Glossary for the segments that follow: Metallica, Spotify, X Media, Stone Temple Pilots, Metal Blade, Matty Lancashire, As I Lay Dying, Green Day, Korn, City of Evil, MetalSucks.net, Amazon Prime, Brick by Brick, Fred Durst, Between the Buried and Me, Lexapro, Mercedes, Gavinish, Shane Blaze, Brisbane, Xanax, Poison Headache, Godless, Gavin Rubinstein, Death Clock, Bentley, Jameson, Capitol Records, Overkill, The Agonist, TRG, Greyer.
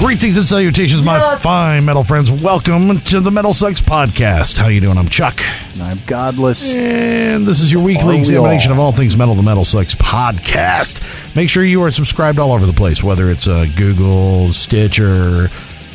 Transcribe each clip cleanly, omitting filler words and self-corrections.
Greetings and salutations, my fine metal friends. Welcome to the Metal Sucks Podcast. How you doing? I'm Chuck. And I'm Godless. And this is your weekly examination of all things metal, the Metal Sucks Podcast. Make sure you are subscribed all over the place, whether it's Google, Stitcher,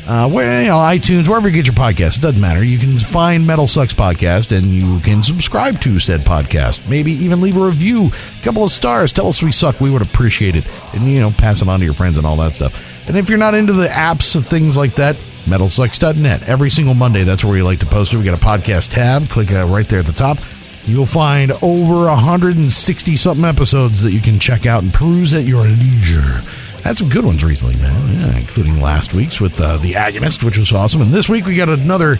iTunes, wherever you get your podcast. It doesn't matter. You can find Metal Sucks Podcast, and you can subscribe to said podcast. Maybe even leave a review, a couple of stars. Tell us we suck. We would appreciate it. And, you know, pass it on to your friends and all that stuff. And if you're not into the apps and things like that, MetalSucks.net. Every single Monday, that's where we like to post it. We got a podcast tab. Click right there at the top. You'll find over 160-something episodes that you can check out and peruse at your leisure. Had some good ones recently, man, including last week's with The Agonist, which was awesome. And this week we got another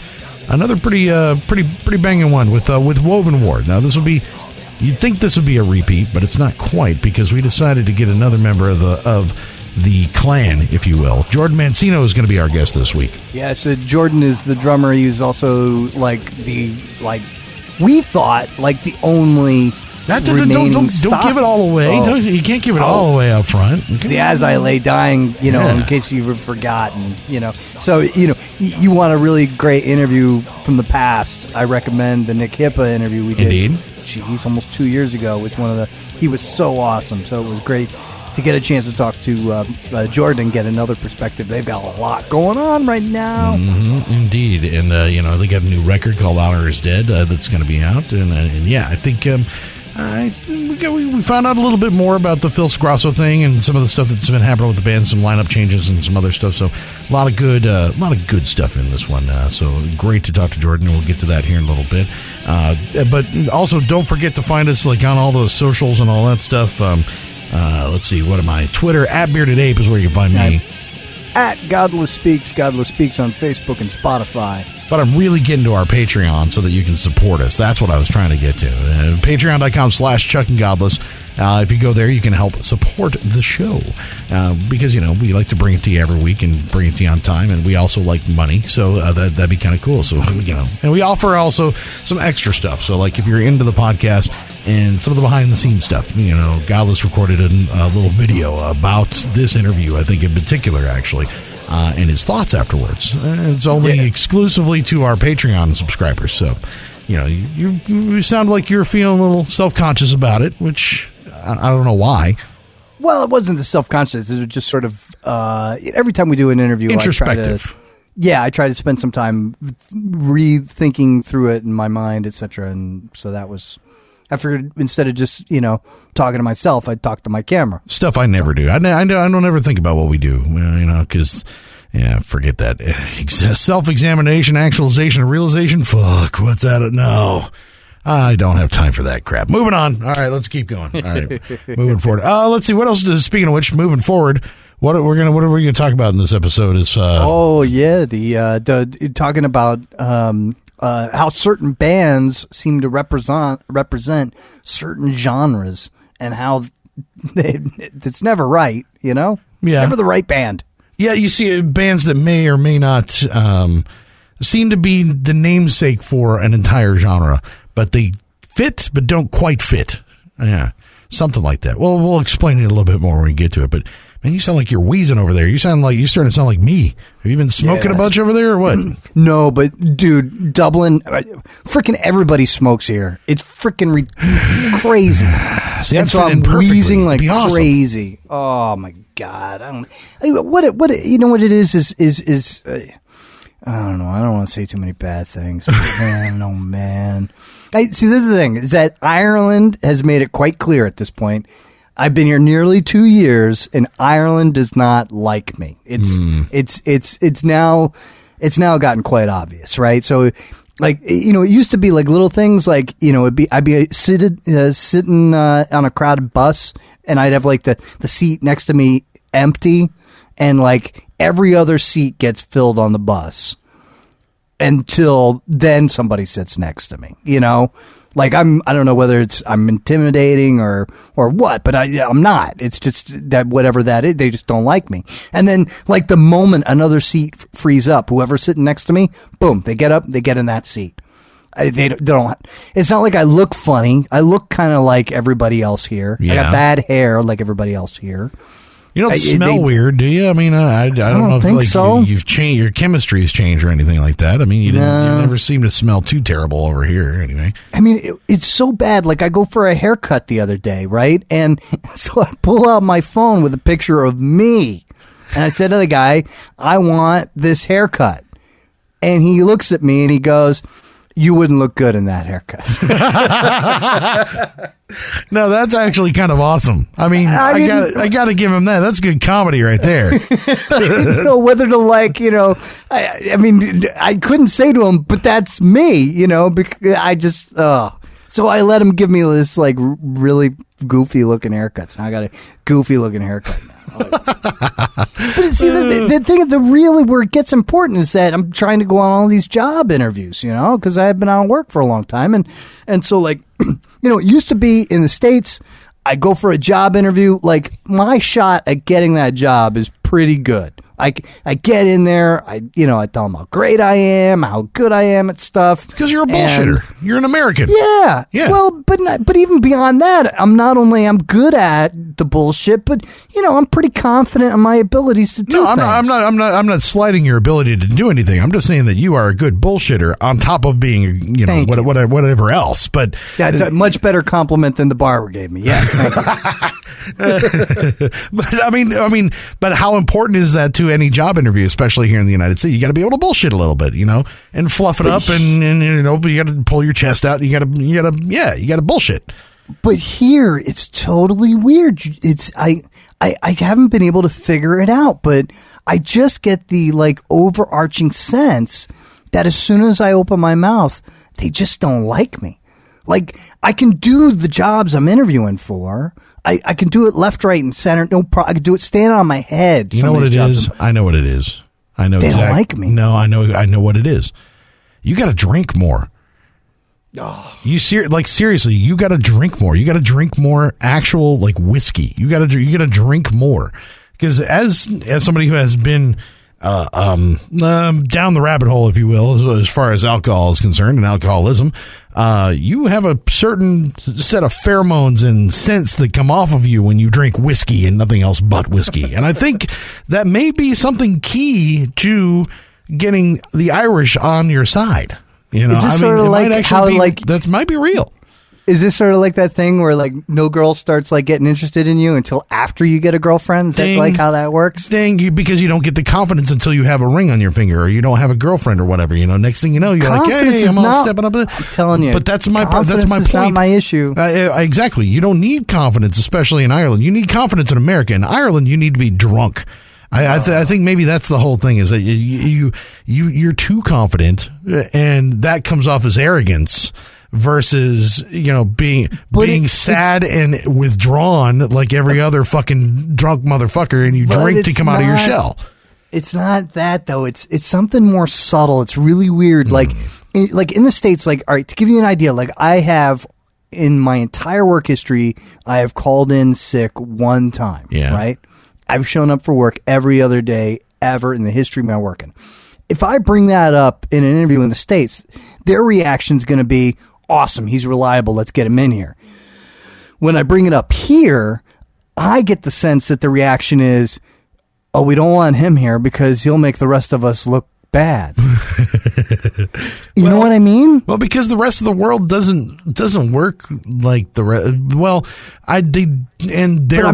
pretty banging one with Wovenwar. Now, this will be... You'd think this would be a repeat, but it's not quite, because we decided to get another member of the clan, if you will. Jordan Mancino is going to be our guest this week. Yeah, so Jordan is the drummer. He's also the only remaining don't give it all away. Oh. You can't give it all away up front. The As I Lay Dying, in case you've forgotten, So, you want a really great interview from the past. I recommend the Nick Hipa interview we did. Indeed. Geez, almost 2 years ago with he was so awesome. So it was great to get a chance to talk to Jordan, get another perspective. They've got a lot going on right now. Mm-hmm, indeed. And, they got a new record called Honor is Dead that's going to be out. And I think we found out a little bit more about the Phil Sgrosso thing and some of the stuff that's been happening with the band, some lineup changes and some other stuff. So a lot of good stuff in this one. So great to talk to Jordan. We'll get to that here in a little bit. But also don't forget to find us on all those socials and all that stuff. Let's see, what am I? Twitter, @BeardedApe is where you can find me. At Godless Speaks on Facebook and Spotify. But I'm really getting to our Patreon so that you can support us. That's what I was trying to get to. Patreon.com/Chuck and Godless. If you go there, you can help support the show. Because, we like to bring it to you every week and bring it to you on time. And we also like money. So that'd be kind of cool. So, and we offer also some extra stuff. So, if you're into the podcast and some of the behind-the-scenes stuff, Godless recorded a little video about this interview, I think in particular, actually. And his thoughts afterwards. It's only exclusively to our Patreon subscribers. So, you sound like you're feeling a little self-conscious about it, which I don't know why. Well, it wasn't the self-conscious. It was just sort of every time we do an interview, introspective. I try to spend some time rethinking through it in my mind, etc. And so that was... I figured instead of just, talking to myself, I'd talk to my camera. Stuff I never do. I don't ever think about what we do, because, forget that. Self-examination, actualization, and realization. Fuck, what's that? No, I don't have time for that crap. Moving on. All right, let's keep going. All right, moving forward. Let's see, what else? Speaking of which, moving forward, what are we going to talk about in this episode is... talking about... how certain bands seem to represent certain genres and how it's never right, It's never the right band. Yeah, you see bands that may or may not seem to be the namesake for an entire genre, but they fit but don't quite fit. Yeah, something like that. Well, we'll explain it a little bit more when we get to it, but... Man, you sound like you're wheezing over there. You're starting to sound like me. Have you been smoking a bunch over there or what? No, but dude, Dublin, freaking everybody smokes here. It's freaking crazy. See, and so I'm wheezing like crazy. Awesome. Oh my God. I don't know. I don't want to say too many bad things. Man, oh man. See, this is the thing, is that Ireland has made it quite clear at this point. I've been here nearly 2 years, and Ireland does not like me. It's now gotten quite obvious, right? So Like, you know, it used to be like little things like, you know, I'd be sitting on a crowded bus and I'd have like the seat next to me empty and like every other seat gets filled on the bus until then somebody sits next to me, you know, like I don't know whether it's I'm intimidating or what, but I'm not. It's just that whatever that is, they just don't like me. And then like the moment another seat frees up, whoever's sitting next to me, boom, they get up, they get in that seat. They don't. It's not like I look funny. I look kind of like everybody else here. Yeah. I got bad hair like everybody else here. You don't smell weird, do you? I mean, I don't know if like so. You've changed, your chemistry has changed or anything like that. I mean, you never seem to smell too terrible over here anyway. I mean, it's so bad. Like I go for a haircut the other day, right? And so I pull out my phone with a picture of me. And I said to the guy, I want this haircut. And he looks at me and he goes, you wouldn't look good in that haircut. No, that's actually kind of awesome. I mean, I gotta give him that. That's good comedy right there. I didn't know whether to like, you know, I mean, I couldn't say to him, but that's me, you know, because I just, so I let him give me this like really goofy looking haircuts. Now I got a goofy looking haircut now. But see, the thing where it gets important is that I'm trying to go on all these job interviews, you know, because I have been out of work for a long time. And so, like, you know, it used to be in the States, I go for a job interview. Like, my shot at getting that job is pretty good. I get in there, I tell them how great I am, how good I am at stuff. Because you're a bullshitter. You're an American. Yeah. Well, but even beyond that, I'm good at the bullshit, but you know, I'm pretty confident in my abilities to do things. I'm not slighting your ability to do anything. I'm just saying that you are a good bullshitter on top of being, you know, whatever else. But that's a much better compliment than the barber gave me. Yes. Thank you. But I mean, but how important is that to any job interview, especially here in the United States? You got to be able to bullshit a little bit, you know, and fluff it up, and you know, you got to pull your chest out. You got to bullshit. But here, it's totally weird. It's I haven't been able to figure it out, but I just get the like overarching sense that as soon as I open my mouth, they just don't like me. Like I can do the jobs I'm interviewing for. I can do it left, right, and center. No problem. I can do it standing on my head. You know what it is? I know what it is. I know exactly. They don't like me. No, I know what it is. You got to drink more. Oh. Seriously, you got to drink more. You got to drink more actual like whiskey. You got to drink more because as somebody who has been down the rabbit hole, if you will, as far as alcohol is concerned and alcoholism, you have a certain set of pheromones and scents that come off of you when you drink whiskey and nothing else but whiskey. And I think that may be something key to getting the Irish on your side. You know, that might be real. Is this sort of like that thing where like no girl starts like getting interested in you until after you get a girlfriend? Is that like how that works? Because you don't get the confidence until you have a ring on your finger or you don't have a girlfriend or whatever. You know, next thing you know, you're confidence like, hey, I'm all stepping up. I'm telling you, but that's my point. That's not my issue. Exactly. You don't need confidence, especially in Ireland. You need confidence in America. In Ireland, you need to be drunk. I think maybe that's the whole thing is that you're too confident, and that comes off as arrogance. Versus, you know, being sad and withdrawn like every other fucking drunk motherfucker, and you drink to come out of your shell. It's not that though. It's something more subtle. It's really weird. Like in the States, like all right, to give you an idea, like I have in my entire work history, I have called in sick one time. Yeah. Right. I've shown up for work every other day ever in the history of my working. If I bring that up in an interview in the States, their reaction's going to be. Awesome. He's reliable. Let's get him in here. When I bring it up here, I get the sense that the reaction is, oh, we don't want him here because he'll make the rest of us look bad. You know what I mean? Well, because the rest of the world doesn't work like the rest. Well, but I'm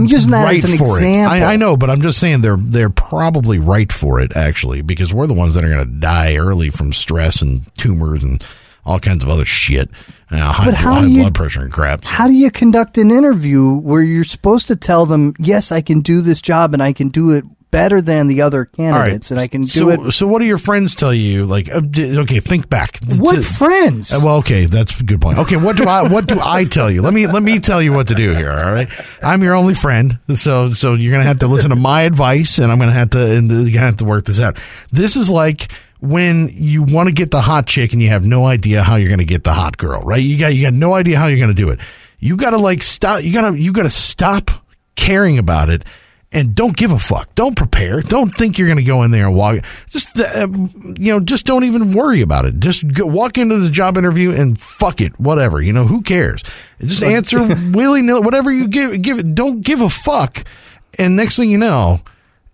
using that as an example. I know, but I'm just saying they're probably right for it actually, because we're the ones that are going to die early from stress and tumors and all kinds of other shit, high blood pressure and crap. How do you conduct an interview where you're supposed to tell them, yes, I can do this job and I can do it better than the other candidates, and I can do it. So what do your friends tell you? Like, okay, think back. What friends? Well, okay, that's a good point. Okay, what do I tell you? Let me tell you what to do here. All right, I'm your only friend, so you're gonna have to listen to my advice, and I'm gonna have to work this out. This is like when you want to get the hot chick and you have no idea how you're gonna get the hot girl, right? You got no idea how you're gonna do it. You gotta stop. You gotta stop caring about it. And don't give a fuck. Don't prepare. Don't think you're going to go in there and walk. Just don't even worry about it. Just walk into the job interview and fuck it. Whatever. You know, who cares? Just answer willy-nilly. Whatever you give it. Don't give a fuck. And next thing you know,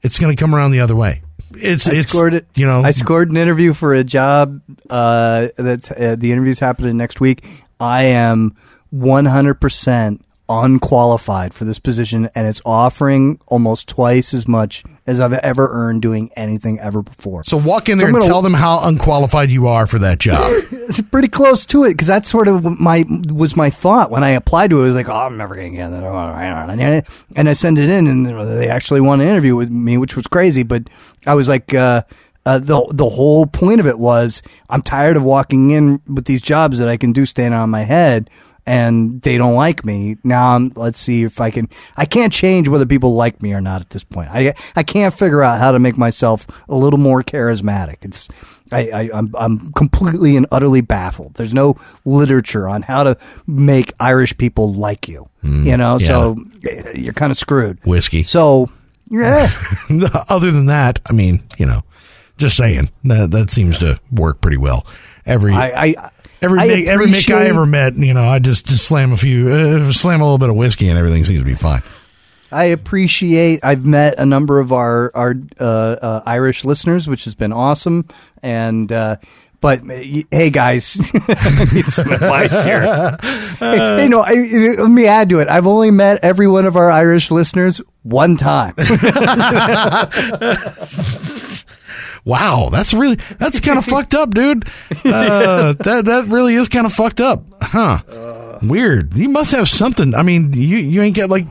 it's going to come around the other way. I scored an interview for a job. The interview's happening next week. I am 100% unqualified for this position, and it's offering almost twice as much as I've ever earned doing anything ever before. So walk in there and tell them how unqualified you are for that job. It's pretty close to it, because that's sort of was my thought when I applied to it. It was like, oh, I'm never going to get that. And I sent it in, and they actually want an interview with me, which was crazy. But I was like, the whole point of it was, I'm tired of walking in with these jobs that I can do standing on my head, and they don't like me. Now let's see if I can. I can't change whether people like me or not at this point. I can't figure out how to make myself a little more charismatic. I'm completely and utterly baffled. There's no literature on how to make Irish people like you. You know, yeah. So you're kind of screwed. Whiskey. So yeah. Other than that, I mean, you know, just saying that seems to work pretty well. Every Mick I ever met, you know, I just slam a little bit of whiskey and everything seems to be fine. I've met a number of our Irish listeners, which has been awesome. And, but hey guys, I need some advice here. Let me add to it. I've only met every one of our Irish listeners one time. Wow, that's kind of fucked up, dude. That really is kind of fucked up, huh? Weird. You must have something. I mean, you ain't got like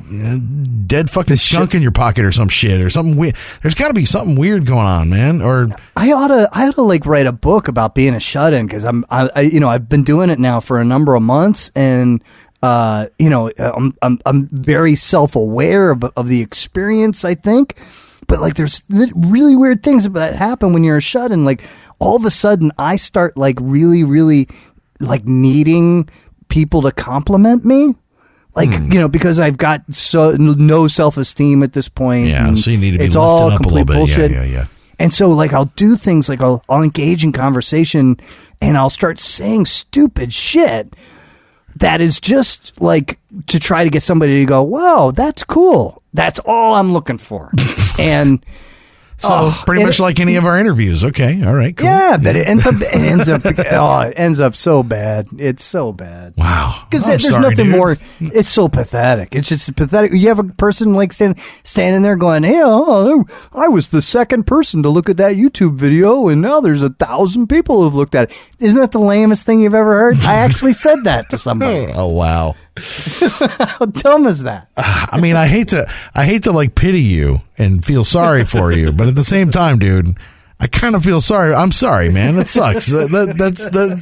dead fucking skunk in your pocket or some shit or something weird. There's got to be something weird going on, man. Or I ought to like write a book about being a shut-in, because I've been doing it now for a number of months, and I'm very self-aware of the experience, I think. But like, there's really weird things that happen when you're a shut-in. Like, all of a sudden, I start like really, really like needing people to compliment me. Like, you know, because I've got no self-esteem at this point. Yeah, so you need to be lifted up a little bit. Bullshit. Yeah. And so like, I'll do things like I'll engage in conversation and I'll start saying stupid shit that is just like to try to get somebody to go, "Whoa, that's cool. That's all I'm looking for." And so pretty much like any of our interviews. Okay. All right. Cool. Yeah. But it ends up so bad. It's so bad. Wow. Because there's nothing more. It's so pathetic. It's just pathetic. You have a person like standing there going, "Hey, I was the second person to look at that YouTube video, and now there's 1,000 people who've looked at it." Isn't that the lamest thing you've ever heard? I actually said that to somebody. Oh, wow. How dumb is that? I mean, I hate to like pity you and feel sorry for you, but at the same time, dude, I kind of feel sorry. I'm sorry, man. That sucks.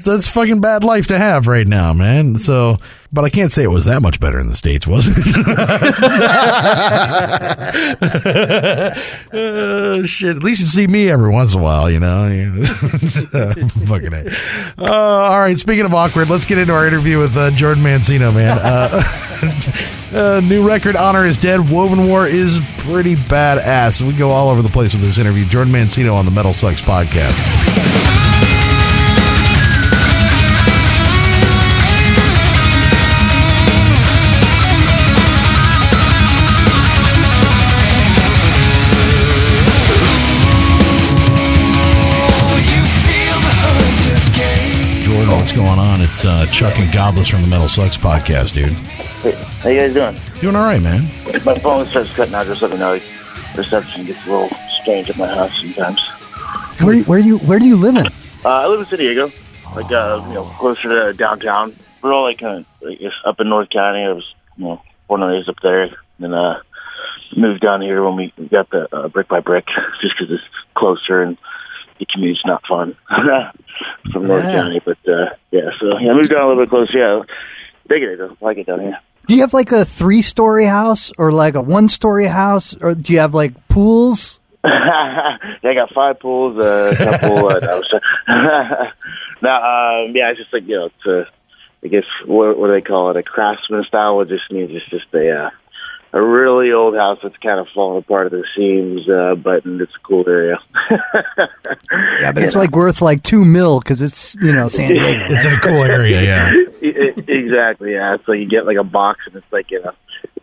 That's fucking bad life to have right now, man. So, but I can't say it was that much better in the States, was it? Shit. At least you see me every once in a while, you know. Fucking it. All right. Speaking of awkward, let's get into our interview with Jordan Mancino, man. New record, Honor is Dead. Wovenwar is pretty badass. We go all over the place with this interview. Jordan Mancino on the Metal Sucks podcast. Going on, it's Chuck and Godless from the Metal Sucks Podcast, dude. Hey, how you guys doing? Doing all right, man. My phone starts cutting out. Just let me know. Reception gets a little strange at my house sometimes. Where do you live in? I live in San Diego, like closer to downtown. We're all like kind of up in North County. I was born and raised up there, and moved down here when we got the Brick by Brick, just because it's closer and the commute's not fun from North County. But yeah, so I moved down a little bit closer. Yeah, digging it. I like it down here. Do you have like a 3-story house or like a 1-story house, or do you have like pools? Yeah, I got 5 pools, a couple. Yeah, it's just like, you know, it's I guess what do they call it? A craftsman style. It just means it's just a really old house that's kind of falling apart at the seams, but it's a cool area. Yeah, but it's like worth like $2 million because it's, you know, San Diego. It's in a cool area, yeah. Exactly, yeah. So you get like a box, and it's like, you know,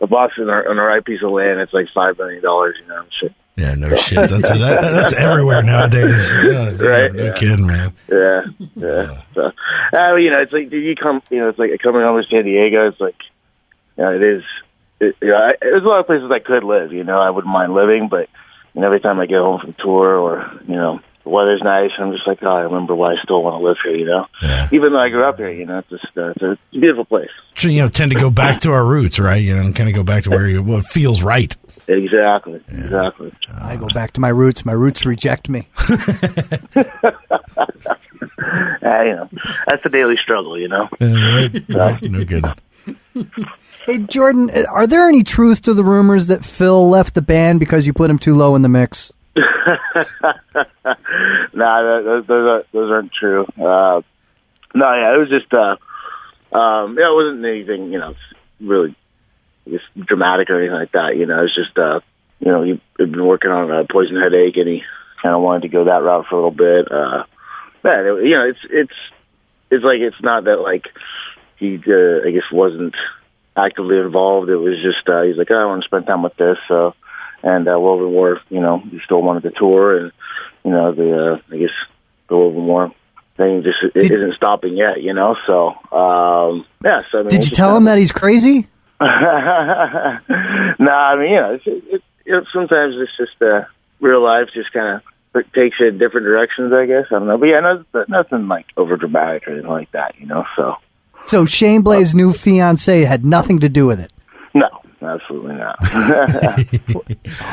a box on the right piece of land. It's like $5 million, you know. Shit. Yeah, no shit. That's everywhere nowadays. Yeah, right? No kidding, man. Yeah, yeah. So, you know, it's like it's like coming over to San Diego. It's like, you know, there's a lot of places I could live, you know, I wouldn't mind living, but you know, every time I get home from tour or, you know, the weather's nice, I'm just like, oh, I remember why I still want to live here, you know? Yeah. Even though I grew up here, you know, it's just it's a beautiful place. So, you know, tend to go back to our roots, right? You know, and kind of go back to where it feels right. Exactly, yeah. Exactly. I go back to my roots. My roots reject me. You know, that's the daily struggle, you know? Right. No good. Hey, Jordan, are there any truth to the rumors that Phil left the band because you put him too low in the mix? Nah, those aren't true. No, yeah, it was just, it wasn't anything, you know, really just dramatic or anything like that. You know, it's just, you know, he had been working on a Poison Headache, and he kind of wanted to go that route for a little bit. You know, it's like, it's not that like he, I guess, wasn't actively involved. It was just, he's like, oh, I want to spend time with this. So, and Wovenwar, you know, he still wanted to tour, and you know, I guess the Wovenwar thing just isn't stopping yet, you know. So yeah. So I mean, did you tell him that he's crazy? Nah, I mean, you know, sometimes it's just real life, just kind of takes you in different directions, I guess. I don't know, but yeah, nothing like over dramatic or anything like that, you know. So Shane Blaze's new fiance had nothing to do with it. No. Absolutely not.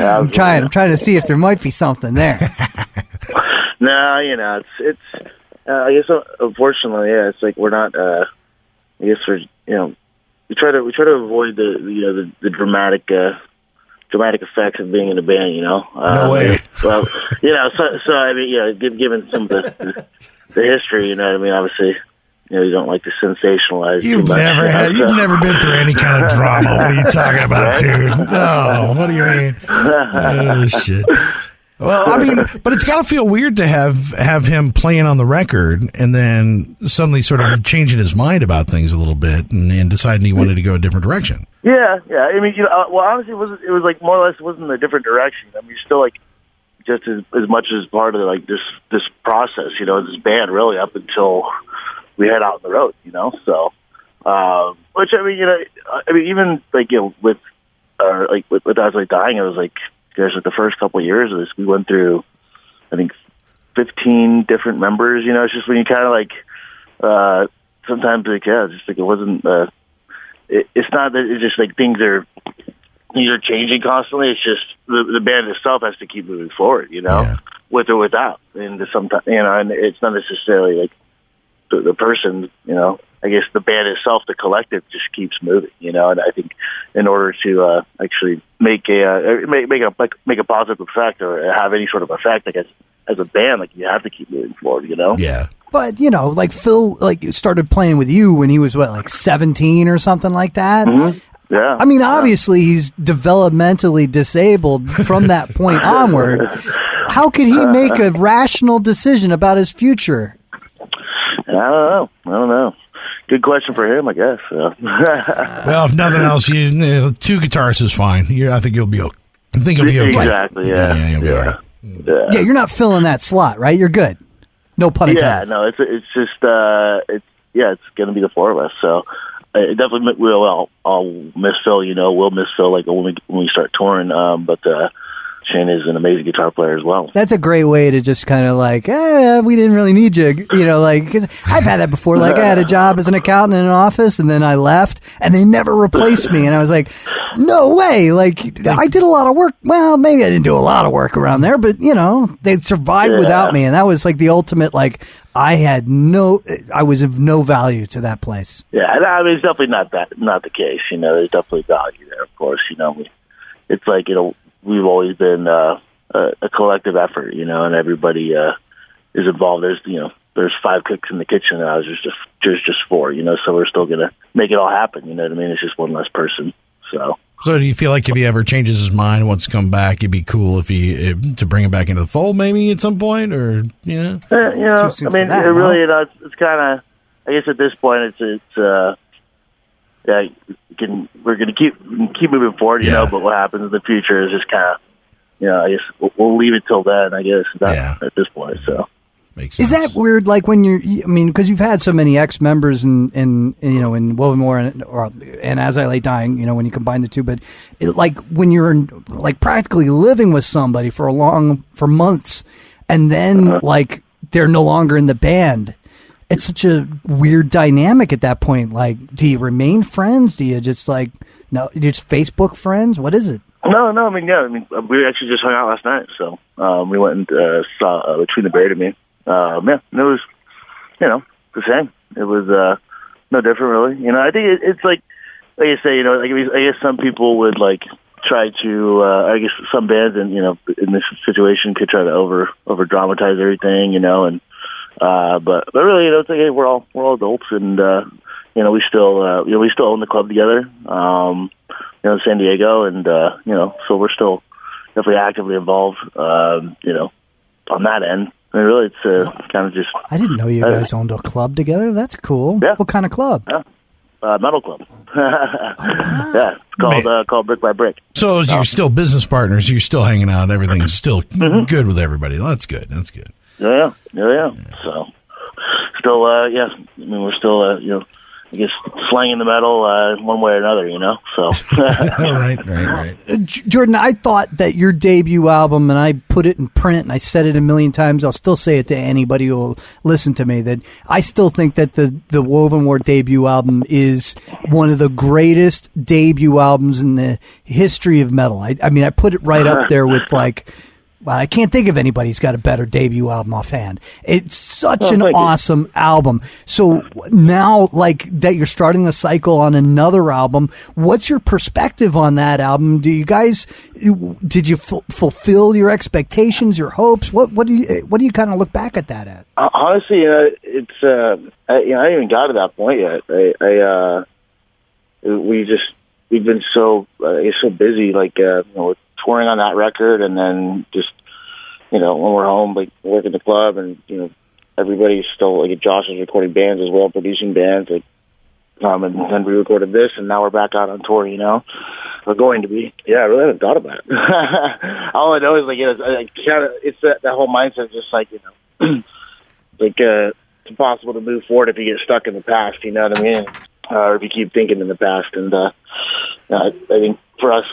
I'm trying to see if there might be something there. No, you know, it's. I guess unfortunately, yeah, it's like we're not. I guess we're, you know, we try to avoid the dramatic dramatic effects of being in a band. You know, no way. Well, you know, so I mean, yeah, given some of the history, you know what I mean, obviously. You know, you don't like to sensationalize. You've never been through any kind of drama. What are you talking about, dude? No, what do you mean? Oh, shit. Well, I mean, but it's got to feel weird to have him playing on the record and then suddenly sort of changing his mind about things a little bit and deciding he wanted to go a different direction. Yeah. I mean, you know, well, honestly, it was like more or less wasn't a different direction. I mean, you're still like just as much as part of like this process, you know, this band really up until we head out on the road, you know, so, which, I mean, you know, even, like, you know, with As I Lay Dying, it was, like, there's, like, the first couple of years of this, we went through, I think, 15 different members, you know. It's just when you kind of, like, sometimes, like, yeah, it's just, like, it wasn't, it's not that it's just, like, things are changing constantly. It's just the band itself has to keep moving forward, you know, yeah. With or without, and sometimes, you know, and it's not necessarily, like, the person, you know, I guess the band itself, the collective just keeps moving, you know, and I think in order to actually make a positive effect or have any sort of effect, I guess, as a band, like, you have to keep moving forward, you know? Yeah. But, you know, like, Phil, like, started playing with you when he was, what, like 17 or something like that? Mm-hmm. Yeah. I mean, obviously, he's developmentally disabled from that point onward. How could he make a rational decision about his future? I don't know. Good question for him, I guess. So. Well, if nothing else, you know, 2 guitarists is fine. I think you'll be okay. I think you'll be okay. Exactly. Yeah. Yeah, you'll be alright. Yeah, you're not filling that slot, right? You're good. No pun intended. Yeah. No, it's just it's going to be the 4 of us. So it definitely will. I'll miss Phil. You know, we'll miss Phil like when we start touring. But Shane is an amazing guitar player as well. That's a great way to just kind of like, we didn't really need you. You know, like, 'cause I've had that before. Like, I had a job as an accountant in an office and then I left and they never replaced me. And I was like, no way. Like, I did a lot of work. Well, maybe I didn't do a lot of work around there, but, you know, they survived without me. And that was like the ultimate, like, I was of no value to that place. Yeah, I mean, it's definitely not the case. You know, there's definitely value there, of course. You know, it's like, you know, we've always been a collective effort, you know, and everybody is involved. There's, you know, there's five cooks in the kitchen, and I was just four, you know, so we're still going to make it all happen. You know what I mean? It's just one less person, so. So do you feel like if he ever changes his mind, wants to come back, it'd be cool if to bring him back into the fold maybe at some point, or, you know? You know, I mean, that, it really, you know, it's kind of, I guess at this point, it's yeah, we're going to keep moving forward, you know, but what happens in the future is just kind of, you know, I guess we'll leave it till then, I guess, at this point, so. Makes sense. Is that weird, like, when you're, I mean, because you've had so many ex-members and you know, in Wovenwar and As I Lay Dying, you know, when you combine the two, but, like, when you're, like, practically living with somebody for months, and then, like, they're no longer in the band. It's such a weird dynamic at that point. Like, do you remain friends? Do you just like, no, you're just Facebook friends? What is it? No. I mean, yeah. I mean, we actually just hung out last night. So, we went and saw Between the Buried and Me. Yeah, and it was, you know, the same. It was, no different really. You know, I think it's like I say, you know, like, I guess some people would like try to, I guess some bands and, you know, in this situation could try to over dramatize everything, you know, and, but really, you know, it's like, hey, we're all adults, and you know, we still own the club together, you know, in San Diego, and you know, so we're still definitely actively involved, you know, on that end. I mean, really, it's kind of just. I didn't know you guys owned a club together. That's cool. Yeah. What kind of club? Yeah. Metal club. Yeah, it's called Brick by Brick. So you're still business partners. You're still hanging out. Everything's still good with everybody. That's good. That's good. Yeah. So, still, yeah. I mean, we're still, you know, I guess slanging the metal one way or another, you know. So, right. Jordan, I thought that your debut album, and I put it in print, and I said it a million times. I'll still say it to anybody who will listen to me. That I still think that the Wovenwar debut album is one of the greatest debut albums in the history of metal. I mean, I put it right up there with like. Well, I can't think of anybody who's got a better debut album offhand. It's such an awesome album. So now, like, that you're starting the cycle on another album, what's your perspective on that album? Do you guys, did you fulfill your expectations, your hopes? What do you kind of look back at that at? Honestly, it's, you know, I haven't even got to that point yet. We've been so busy, like, you know, with touring on that record, and then just, you know, when we're home, like, working the club, and, you know, everybody's still, like, Josh is recording bands as well, producing bands, like, and then we recorded this, and now we're back out on tour, you know? We're going to be. Yeah, I really haven't thought about it. All I know is, like, you know, it's that whole mindset of just, like, you know, like, it's impossible to move forward if you get stuck in the past, you know what I mean? Or if you keep thinking in the past, and, I think for us,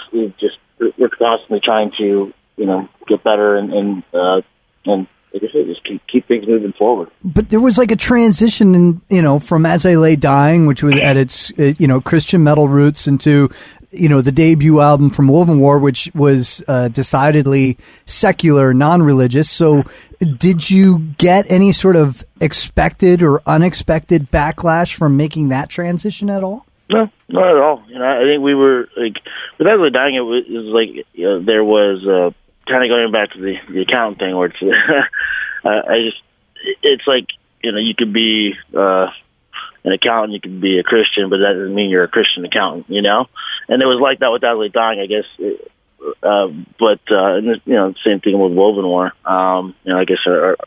we're constantly trying to, you know, get better and like I said, just keep things moving forward. But there was like a transition in, you know, from As I Lay Dying, which was at its, you know, Christian metal roots, into, you know, the debut album from Wovenwar, which was decidedly secular, non-religious. So did you get any sort of expected or unexpected backlash from making that transition at all? No, not at all. You know, I think we were like, without really dying, it was like, you know, there was kind of going back to the accountant thing, where it's, it's like, you know, you could be an accountant, you could be a Christian, but that doesn't mean you're a Christian accountant, you know. And it was like that without really dying, I guess. But and, you know, same thing with Wovenwar. You know, I guess our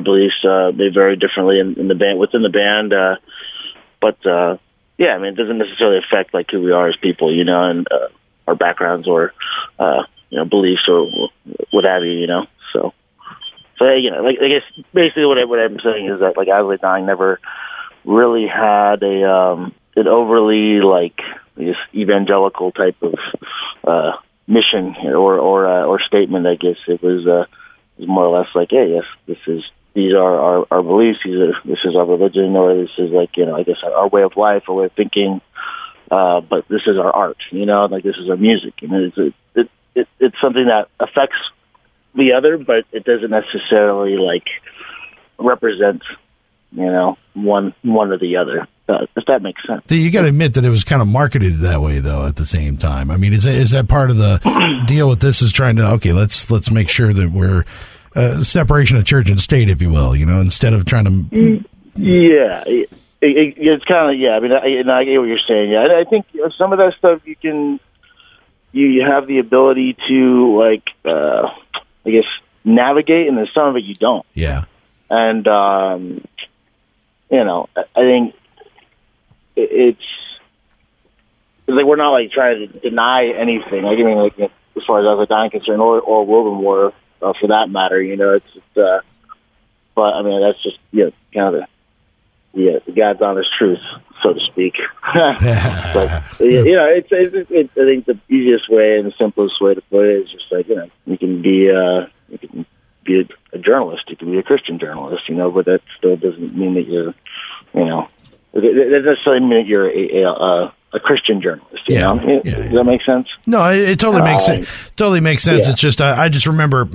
beliefs they vary differently in the band, within the band, but. Yeah, I mean, it doesn't necessarily affect, like, who we are as people, you know, and our backgrounds or, you know, beliefs or what have you, you know. So you know, like, I guess basically what I'm saying is that, like, As I Lay Dying never really had a an overly, like, just evangelical type of mission or statement, I guess. It was more or less like, hey, yes, these are our beliefs, this is our religion, or this is like, you know, I guess our way of life, our way of thinking, but this is our art, you know, like this is our music. And it's something that affects the other, but it doesn't necessarily like represent, you know, one or the other. If that makes sense. So you got to admit that it was kind of marketed that way, though. At the same time, I mean, is that part of the deal with this? Is trying to let's make sure that we're separation of church and state, if you will. You know, instead of trying to it's kind of I mean, I get what you're saying. Yeah, I think some of that stuff you have the ability to like I guess navigate, and then some of it you don't. Yeah, and you know, I think. It's like we're not like trying to deny anything. Like, I mean, like as far as I was dying concerned, or Wovenwar for that matter, you know. It's just, but I mean, that's just kind of the God's honest truth, so to speak. But you know, it's I think the easiest way and the simplest way to put it is just like you can be a journalist. You can be a Christian journalist, you know, but that still doesn't mean that you're, you know. That doesn't mean you're a Christian journalist. Does that make sense? No, it totally makes sense. Totally makes sense. Yeah. It's just I just remember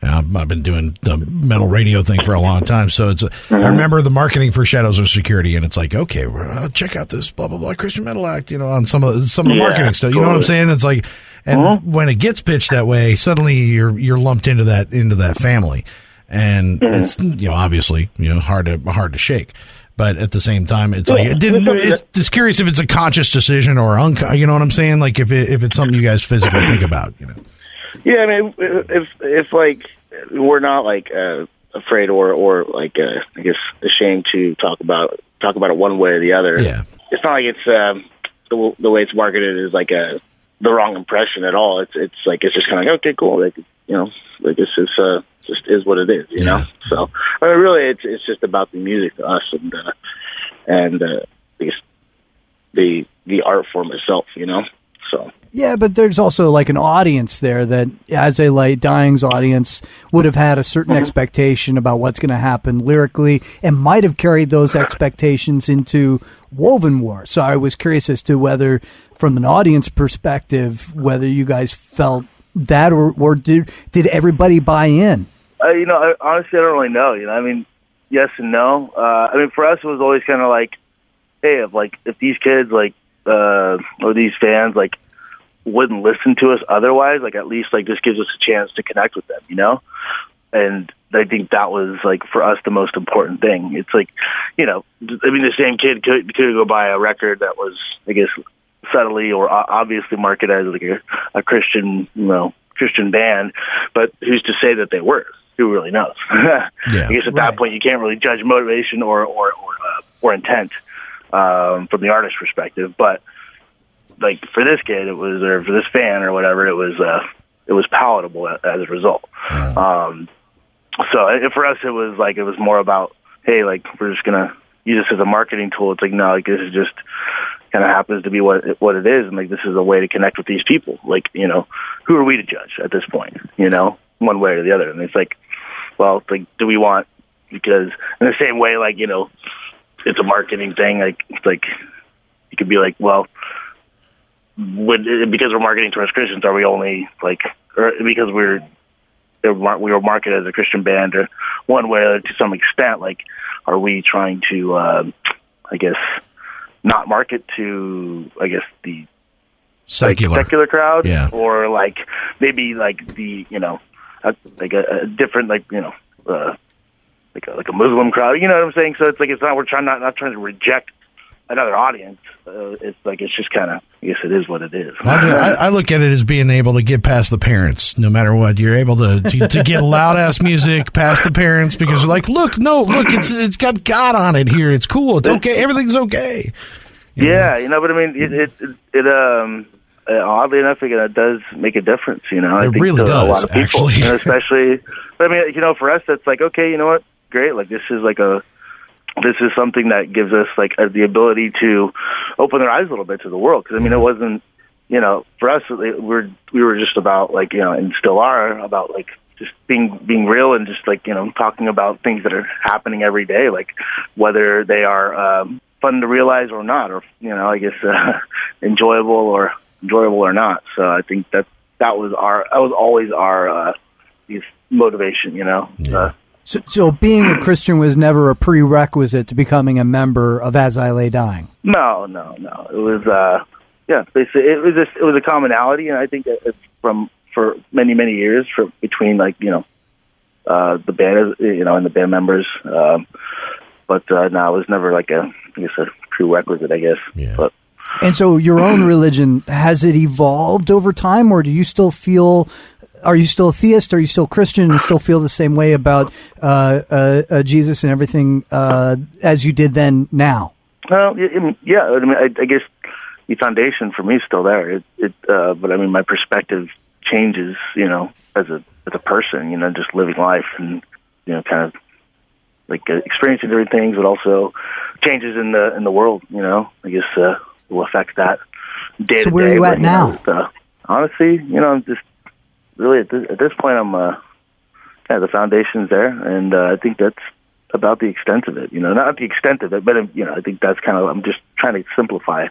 I've been doing the metal radio thing for a long time, so it's I remember the marketing for Shadows of Security, and it's like, okay, well, check out this blah blah blah Christian metal act, you know, on some of the marketing stuff. You know what I'm saying? It's like, and when it gets pitched that way, suddenly you're lumped into that family, and it's obviously hard to shake. But at the same time, it's like it didn't. It's just curious if it's a conscious decision or you know what I'm saying? Like if it's something you guys physically think about, you know? Yeah, I mean, if like we're not like afraid or like I guess ashamed to talk about it one way or the other. Yeah, it's not like it's the way it's marketed is like the wrong impression at all. It's like it's just kind of like, okay, cool, like you know, like this is. Just is what it is, you know. So I mean, really, it's just about the music to us, and the art form itself, you know. So yeah, but there's also like an audience there that, As I Lay Dying's audience would have had a certain expectation about what's going to happen lyrically, and might have carried those expectations into Wovenwar. So I was curious as to whether, from an audience perspective, whether you guys felt that, or did everybody buy in? You know, honestly, I don't really know. You know, I mean, yes and no. I mean, for us, it was always kind of like, hey, if these kids or these fans wouldn't listen to us otherwise, at least this gives us a chance to connect with them, you know. And I think that was for us the most important thing. It's like, you know, I mean, the same kid could go buy a record that was, I guess, subtly or obviously marketed as a Christian, you know, Christian band, but who's to say that they were? Who really knows? I guess at that point you can't really judge motivation or intent from the artist's perspective. But for this kid, it was, or for this fan or whatever, it was palatable as a result. So for us, it was more about, hey, we're just gonna use this as a marketing tool. It's no, this is just. Kind of happens to be what it is, and this is a way to connect with these people. You know, who are we to judge at this point? You know, one way or the other. And it's well, do we want? Because in the same way, you know, it's a marketing thing. It could be well, because we're marketing towards Christians, are we only or because we were marketed as a Christian band, or one way or other, to some extent? Are we trying to, I guess, not market to, I guess, the secular crowd, or maybe the, you know, a different, you know, like a Muslim crowd, you know what I'm saying? So it's it's not, we're trying not trying to reject another audience. It's it's just kind of, I guess it is what it is. I look at it as being able to get past the parents, no matter what. You're able to get loud ass music past the parents, because you're look, it's got God on it here. It's cool. It's okay. Everything's okay. You know? You know, but I mean, it oddly enough, it does make a difference. You know, I think really does. A lot of people, actually, you know, especially. But I mean, you know, for us, that's okay, you know what? Great. This is this is something that gives us the ability to open their eyes a little bit to the world. Because I mean, it wasn't you know, for us, we were just about, like, you know, and still are about, like, just being real and just, like, you know, talking about things that are happening every day, like whether they are fun to realize or not, or, you know, I guess enjoyable or not. So I think that was always our motivation, you know. Yeah. So being a Christian was never a prerequisite to becoming a member of As I Lay Dying. No. It was basically it was a commonality, and I think it's for many years between, like, you know, the band, you know, and the band members. But it was never like a prerequisite, I guess. Yeah. But, and so your own religion, has it evolved over time, or do you still feel? Are you still a theist? Are you still Christian and still feel the same way about Jesus and everything as you did then now? Well, yeah. I mean, I guess the foundation for me is still there. But I mean, my perspective changes, you know, as a person, you know, just living life and, you know, kind of like experiencing different things, but also changes in the world, you know, I guess will affect that day to day. So where are you at now? Honestly, you know, I'm just, really, at this point, I'm the foundation's there, and I think that's about the extent of it. You know, not the extent of it, but you know, I think that's kind of. I'm just trying to simplify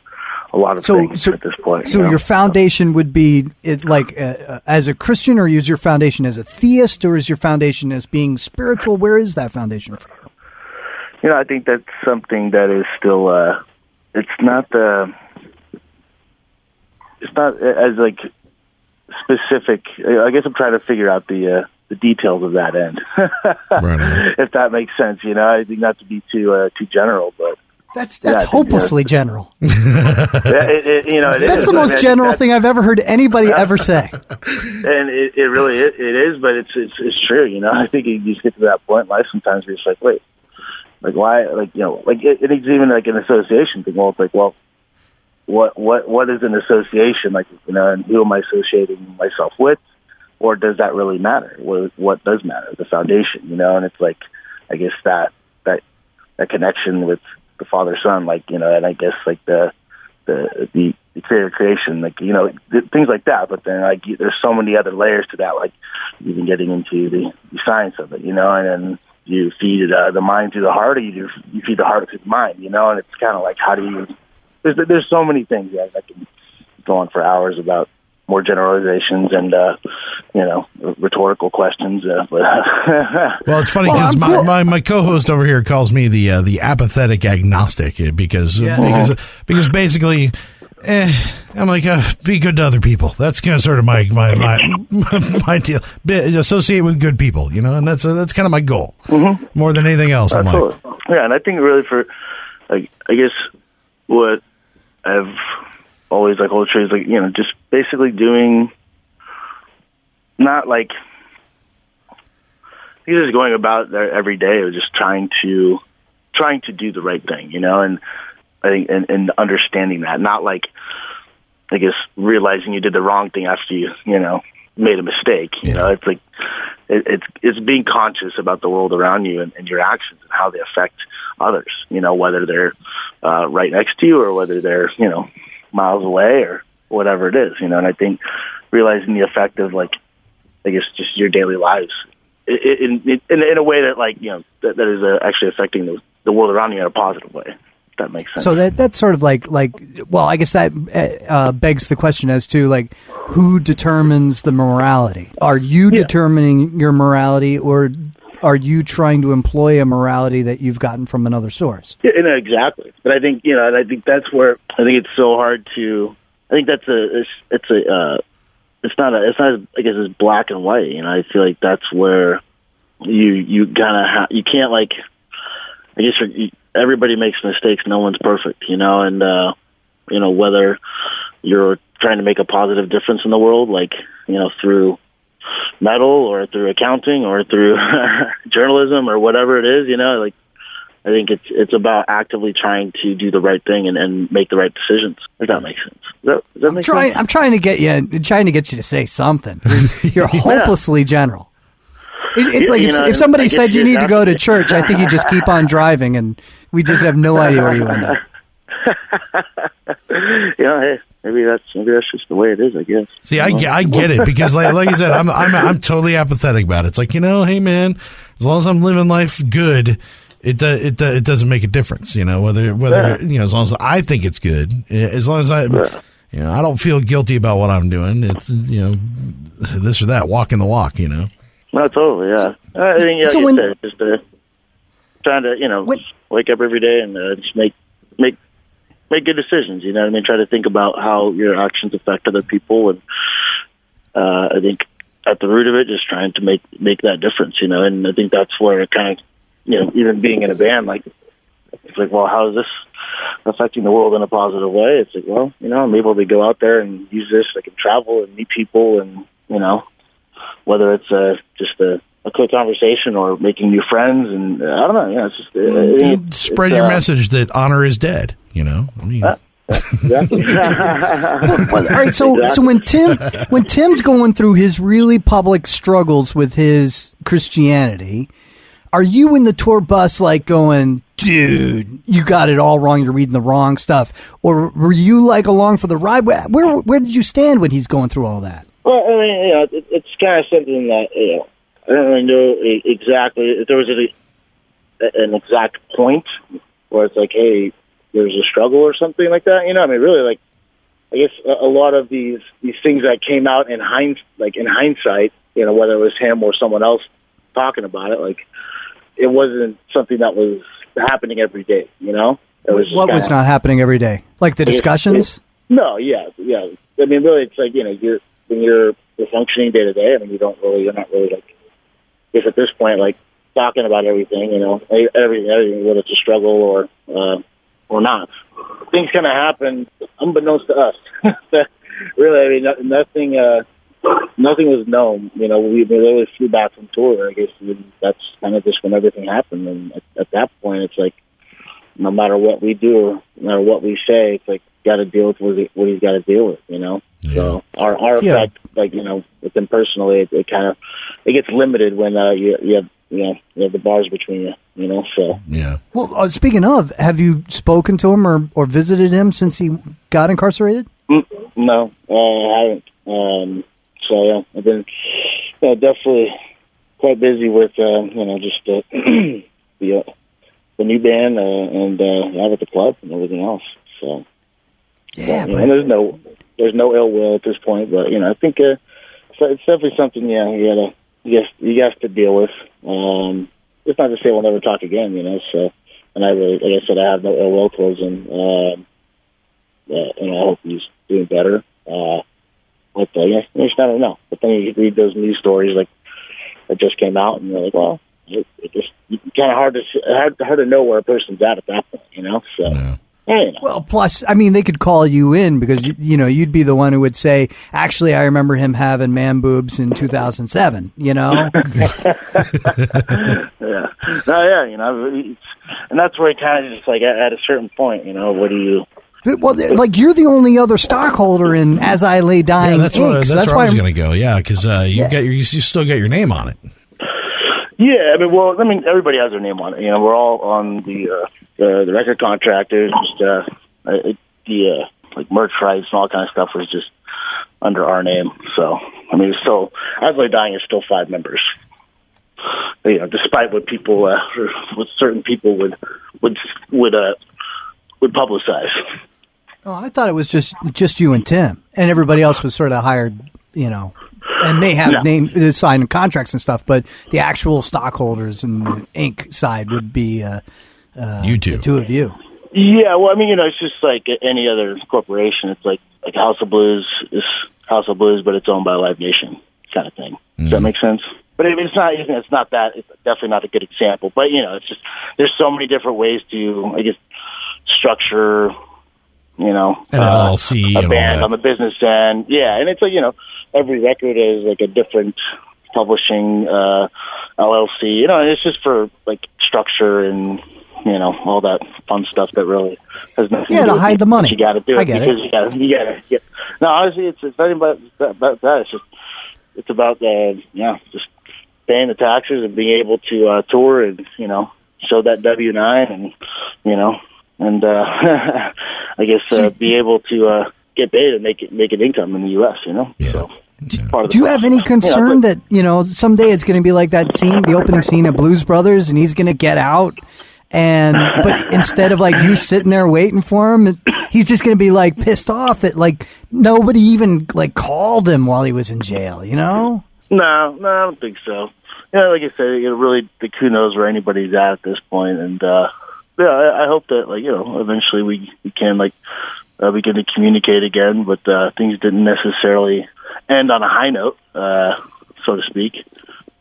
a lot of things at this point. So, you know? Your foundation would be as a Christian, or is your foundation as a theist, or is your foundation as being spiritual? Where is that foundation for you? You know, I think that's something that is still. It's not as like. Specific. I guess I'm trying to figure out the details of that end, right. If that makes sense. You know, I think not to be too general, but that's hopelessly general. That's the most general thing I've ever heard anybody ever say. And it really is, but it's true. You know, I think you just get to that point in life sometimes where it's like, wait, like why? Like, you know, like it's even like an association thing. Well, it's like, well. What is an association, like, you know, and who am I associating myself with, or does that really matter? What does matter? The foundation, you know, and it's like, I guess that connection with the Father, Son, like, you know, and I guess like the creation, like, you know, things like that. But then like there's so many other layers to that, like even getting into the science of it, you know, and then you feed the mind through the heart, or you feed the heart through the mind, you know, and it's kind of like how do you. There's so many things, guys. I can go on for hours about more generalizations and, you know, rhetorical questions. But well, it's funny because my co-host over here calls me the apathetic agnostic because basically I'm like, be good to other people. That's kind of sort of my deal. Associate with good people, you know, and that's kind of my goal more than anything else. Absolutely. I'm like, yeah, and I think really for, like, I guess. What I've always like old trees, like, you know, just basically doing, not like you're just going about there every day, or just trying to do the right thing, you know, and I think and understanding that, not like I guess realizing you did the wrong thing after you know made a mistake, you know, it's like it's being conscious about the world around you and your actions and how they affect others, you know, whether they're right next to you or whether they're, you know, miles away or whatever it is, you know. And I think realizing the effect of, like, I guess just your daily lives in a way that, like, you know, that is actually affecting the world around you in a positive way. If that makes sense. So that's sort of like well, I guess that begs the question as to, like, who determines the morality? Are you determining your morality, or are you trying to employ a morality that you've gotten from another source? Yeah, no, exactly. But I think, you know, and I think that's where I think it's so hard to. I think that's a. It's a. It's not. I guess it's black and white. You know, I feel like that's where you kind of you can't, like. I guess everybody makes mistakes. No one's perfect, you know, and you know, whether you're trying to make a positive difference in the world, like, you know, through metal or through accounting or through journalism or whatever it is, you know, like, I think it's about actively trying to do the right thing and make the right decisions. If that makes sense. Does that make sense? I'm trying to get you. I'm trying to get you to say something. You're hopelessly general. It's like, you know, if somebody said you need to go to church, I think you just keep on driving, and we just have no idea where you end up. Yeah, hey, maybe that's just the way it is, I guess. See, I get it, because like you said, I'm totally apathetic about it. It's like, hey man, as long as I'm living life good, it doesn't make a difference, whether as long as I think it's good, as long as I. Yeah. I don't feel guilty about what I'm doing. It's, this or that, walking the walk, No, totally, yeah. I think, yeah, so like I said, just trying to, wake up every day and just make good decisions, you know what I mean? Try to think about how your actions affect other people. And I think at the root of it, just trying to make that difference, And I think that's where it kind of, even being in a band, like, it's like, well, how is this affecting the world in a positive way? It's like, well, I'm able to go out there and use this. I can travel and meet people, and whether it's just a quick conversation or making new friends, and I don't know. Yeah, it's just spread your message that honor is dead. Exactly. Well, all right. So, exactly. So when Tim's going through his really public struggles with his Christianity, are you in the tour bus like going, dude, you got it all wrong, you're reading the wrong stuff? Or were you like along for the ride? Where did you stand when he's going through all that? Well, I mean, it's kind of something that, I don't really know exactly if there was an exact point where it's like, hey, there's a struggle or something like that. I mean, really, like, I guess a lot of these things that came out in hindsight, whether it was him or someone else talking about it, like, it wasn't something that was happening every day, What was not happening every day? Like the discussions? No, yeah. I mean, really, it's like, when you're functioning day to day, I mean, you're not really like, if at this point, like, talking about everything, everything, whether it's a struggle or not. Things kind of happen unbeknownst to us. Really, I mean, nothing was known. We literally flew back from tour. I guess that's kind of just when everything happened. And at that point, it's like, no matter what we do, no matter what we say, it's like, got to deal with what he's got to deal with, Yeah. So our effect, like, with him personally, it kind of, it gets limited when you have the bars between you, So yeah. Well, speaking of, have you spoken to him or visited him since he got incarcerated? No, I haven't. So yeah, I've been definitely quite busy with just the new band and with the club and everything else. So yeah, but there's no ill will at this point, but I think it's definitely something. Yeah, you got to deal with. It's not to say we'll never talk again, So, and I really, like I said, I have no ill will towards him, and I hope he's doing better. But you just never know. But then you read those news stories like that just came out, and you're like, well, it's kind of hard to know where a person's at that point, So, yeah. Well, plus, I mean, they could call you in because you'd be the one who would say, actually, I remember him having man boobs in 2007. Yeah. No, yeah, and that's where it kind of just like at a certain point, what do you? Well, like, you're the only other stockholder in As I Lay Dying. Yeah, that's where I was going to go. Yeah, because you still got your name on it. Yeah, I mean, everybody has their name on it. We're all on the record contract. There's just like merch rights and all kind of stuff was just under our name. So I mean, it's still As I Lay Dying is still five members. Despite what people, what certain people would publicize. Oh, I thought it was just you and Tim, and everybody else was sort of hired, and they have name signed contracts and stuff, but the actual stockholders and the Inc. side would be you two. The two of you. Yeah, well, I mean, it's just like any other corporation. It's like House of Blues is House of Blues, but it's owned by Live Nation kind of thing. Mm-hmm. Does that make sense? But I mean, it's not that. It's definitely not a good example. But it's just there's so many different ways to, I guess, structure. An LLC, a band on the business end, yeah, and it's like every record is like a different publishing LLC, and it's just for like structure and all that fun stuff that really has nothing to do with hide the money. You got to do it because you got to. No, honestly, it's not about that. It's just about just paying the taxes and being able to tour and show that W-9 and and I guess be able to get paid and make an income in the U.S., you know? Yeah. So. Do you have any concern that, you know, someday it's going to be like that scene, the opening scene of Blues Brothers, and he's going to get out, but instead of like you sitting there waiting for him, he's just going to be like pissed off that like nobody even like called him while he was in jail, you know? No, I don't think so. Yeah, you know, like I said, you know, really, who knows where anybody's at this point, and yeah, I hope that like, you know, eventually we can like begin to communicate again, but things didn't necessarily. And on a high note, so to speak.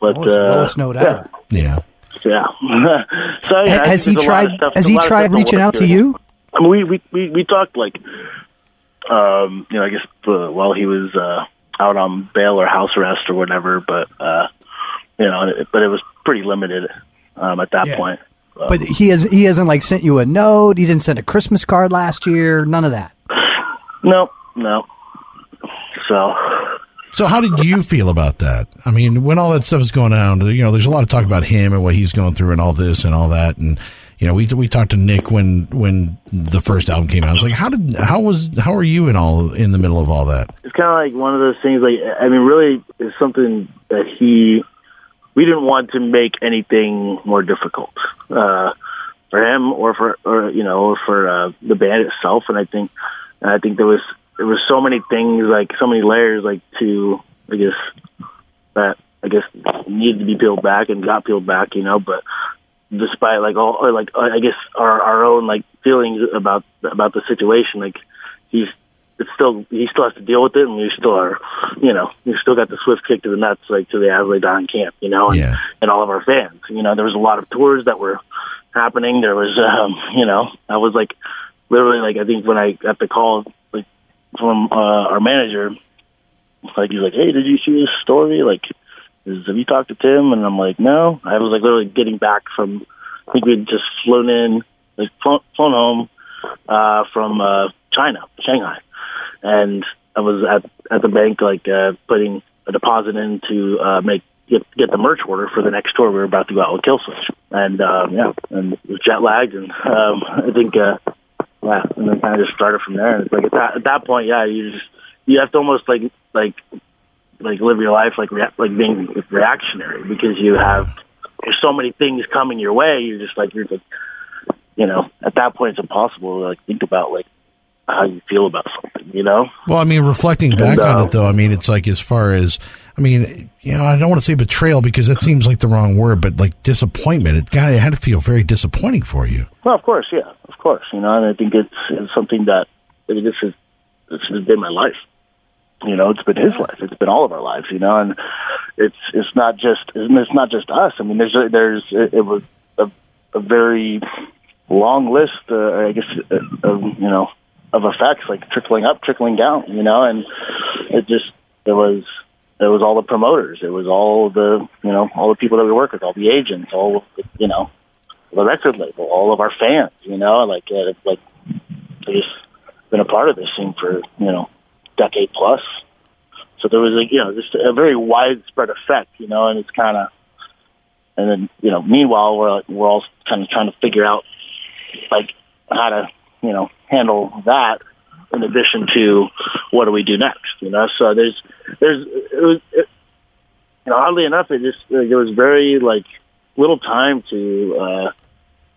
But lowest note ever. Yeah. So yeah, has he tried reaching out to you? I mean, we talked like, you know, I guess while he was out on bail or house arrest or whatever. But you know, but it was pretty limited at that point. But he hasn't like sent you a note. He didn't send a Christmas card last year. None of that. No. So how did you feel about that? I mean, when all that stuff is going on, you know, there's a lot of talk about him and what he's going through and all this and all that. And, you know, we talked to Nick when the first album came out. I was like, how are you in the middle of all that? It's kind of like one of those things. Like, I mean, really, it's something that we didn't want to make anything more difficult for him or for the band itself. And I think there was so many things, like so many layers, like that needed to be peeled back and got peeled back, you know. But despite like all, or like I guess our own like feelings about the situation, like he still has to deal with it, and we still are, you know, we still got the swift kick to the nuts, like to the As I Lay Dying camp, you know, and all of our fans, you know. There was a lot of tours that were happening. There was, you know, I was like literally like I think when I got the call from our manager, like he's like, hey, did you see this story? Like, have you talked to Tim? And I'm like, no. I was like literally getting back from, I think we'd just flown home from China, Shanghai, and I was at the bank like putting a deposit in to get the merch order for the next tour. We were about to go out with Killswitch, and and it was jet lagged, and I think. Yeah, and then kind of just started from there. And it's like at that point, yeah, you have to almost like live your life like being reactionary, because you have there's so many things coming your way. You're just you know, at that point it's impossible to like think about like how you feel about something, you know? Well, I mean, reflecting back on it though, I mean, it's like as far as, I mean, you know, I don't want to say betrayal because that seems like the wrong word, but like disappointment, it had to feel very disappointing for you. Well, of course. Yeah, of course. You know, and I think it's something that this has been my life, you know, it's been his life. It's been all of our lives, you know, and it's not just us. I mean, it was a very long list, I guess, of, you know, of effects, like trickling up, trickling down, you know, and it was all the promoters, it was all the, you know, all the people that we work with, all the agents, all of, you know, the record label, all of our fans, you know, like they've been a part of this thing for, you know, decade plus. So there was like, you know, just a very widespread effect, you know, and it's kind of, and then, you know, meanwhile we're all kind of trying to figure out like how to, you know, handle that in addition to what do we do next, you know? So it was, you know, oddly enough, it just, like, there was very like little time to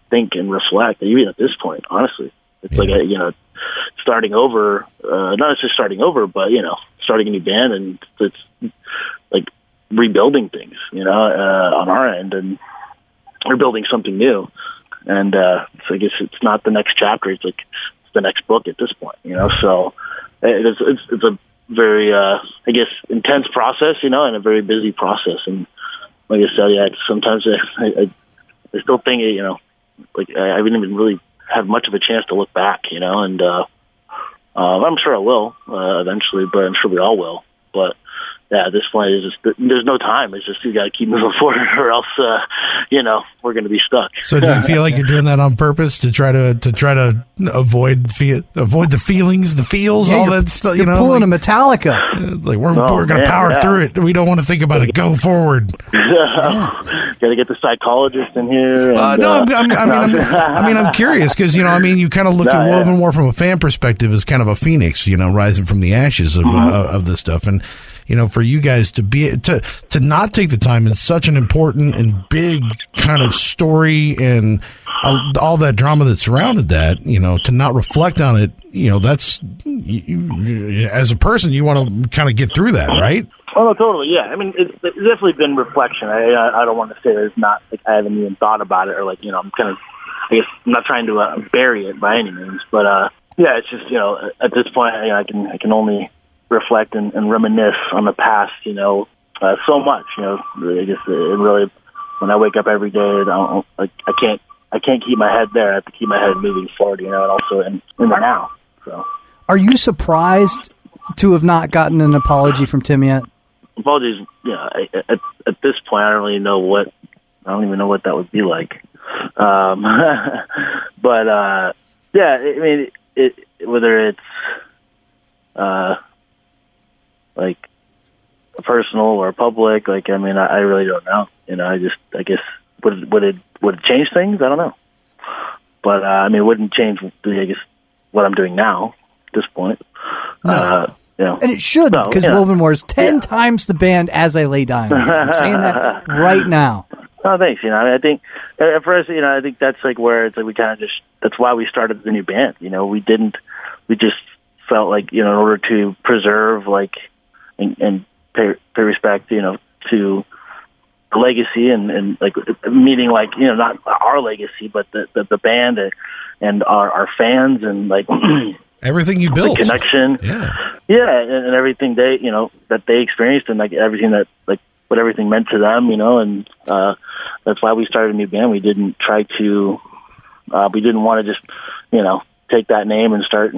think and reflect, even at this point, honestly. It's like, you know, starting over, not just starting over, but, you know, starting a new band, and it's like rebuilding things, you know, on our end, and we're building something new. And so I guess it's not the next chapter. It's like it's the next book at this point, you know. So it's a very, I guess, intense process, you know, and a very busy process. And like I said, yeah, sometimes I still think, you know, like I wouldn't even really have much of a chance to look back, you know. And I'm sure I will eventually, but I'm sure we all will. But yeah, at this point, it's just, there's no time. It's just you got to keep moving forward, or else you know, we're going to be stuck. So do you feel like you're doing that on purpose to try to avoid the feelings, the feels, all that stuff? You're pulling a Metallica. Like we're going to power through it. We don't want to think about it. Go forward. Got to get the psychologist in here. And, I'm curious because you kind of look at Wovenwar from a fan perspective as kind of a phoenix, rising from the ashes of this stuff, and for you guys to be to not take the time in such an important and big kind of story and all that drama that surrounded that, to not reflect on it, that's as a person you want to kind of get through that, right? Oh, no, totally, yeah. I mean, it's definitely been reflection. I don't want to say there's not, like, I haven't even thought about it, or, like, I'm kind of, I guess, I'm not trying to bury it by any means, but, yeah, it's just, at this point, I can only reflect and reminisce on the past, so much, I guess it really, when I wake up every day, I can't keep my head there. I have to keep my head moving forward, and also in the now, so. Are you surprised to have not gotten an apology from Tim yet? Apologies, yeah. At this point, I don't even know what that would be like. But yeah, I mean, whether it's like personal or public, like, I mean, I really don't know. I guess would it change things? I don't know. But I mean, it wouldn't change, I guess, what I'm doing now at this point. No. And it should, because Wovenwar is 10 times the band As I Lay Dying. I'm saying that right now. Oh, thanks. I think at first, I think that's like where it's like we kind of that's why we started the new band. We just felt like, in order to preserve, like, and pay respect, to the legacy and like, meaning, like, not our legacy, but the band and our fans and, like, everything you built, the connection, yeah, and everything they, that they experienced, and like everything that, like, what everything meant to them, and that's why we started a new band. We didn't try to, we didn't want to just, take that name and start,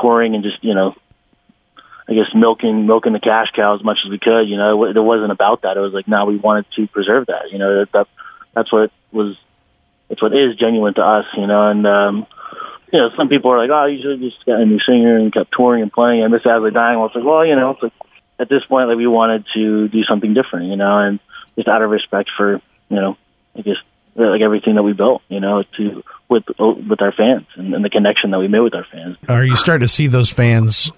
touring and just, I guess milking the cash cow as much as we could. It wasn't about that. It was like, no, we wanted to preserve that. That's what was, that's what is genuine to us. Some people are like, oh, you should have just got a new singer and kept touring and playing, and this As I Lay Dying. Well, it's like, well, it's like, at this point, like, we wanted to do something different, and just out of respect for, I guess, like, everything that we built, to with our fans and the connection that we made with our fans. Are you starting to see those fans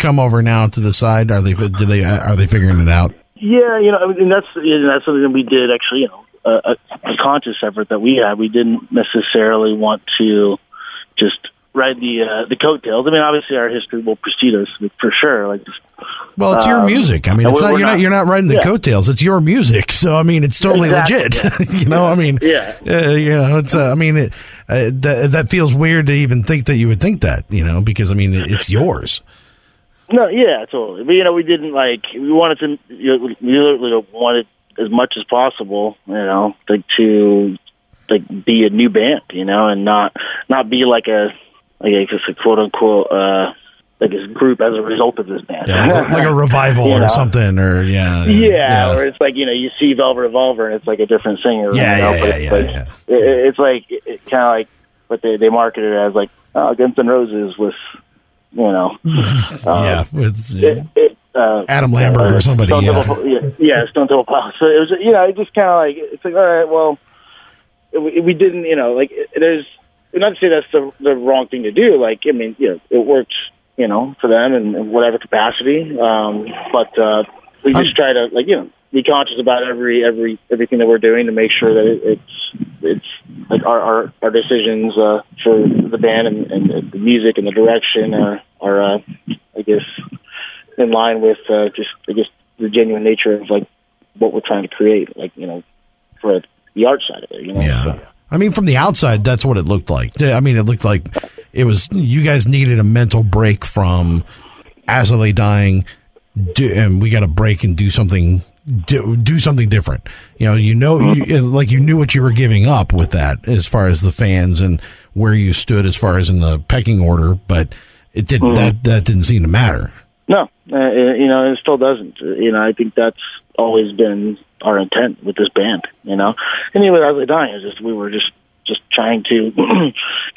come over now to the side? Are they figuring it out? Yeah, that's something we did actually. A conscious effort that we had. We didn't necessarily want to just ride the coattails. I mean, obviously, our history will precede us for sure. Like, well, it's your music. I mean, it's not, you're not riding the coattails. It's your music. So, I mean, it's totally legit. It's. That feels weird to even think that you would think that. Because I mean, it's yours. No, yeah, totally. But we didn't like. We wanted to. We literally wanted as much as possible. Like be a new band, and not be like a quote unquote like a group as a result of this band, like a revival or something, or or it's like you see Velvet Revolver and it's like a different singer, It's like it kind of like what they market it as, like Guns N' Roses with Adam Lambert or somebody, Stone Temple Pilots. So it was it just kind of like it's like all right, well. We didn't, like, there's, not to say that's the wrong thing to do. Like, I mean, it worked, for them in whatever capacity. But we just try to, like, be conscious about everything that we're doing to make sure that it's like our decisions for the band and the music and the direction are I guess, in line with just, I guess, the genuine nature of, like, what we're trying to create, like, for the art side of it, Yeah. I mean, from the outside, that's what it looked like. I mean, it looked like it was, you guys needed a mental break from As I Lay Dying, and we got to break and do something different. You knew what you were giving up with that, as far as the fans and where you stood as far as in the pecking order, but it didn't, that didn't seem to matter. No, it still doesn't. I think that's always been our intent with this band, you know. Anyway, As I Lay Dying, it's just, we were just trying to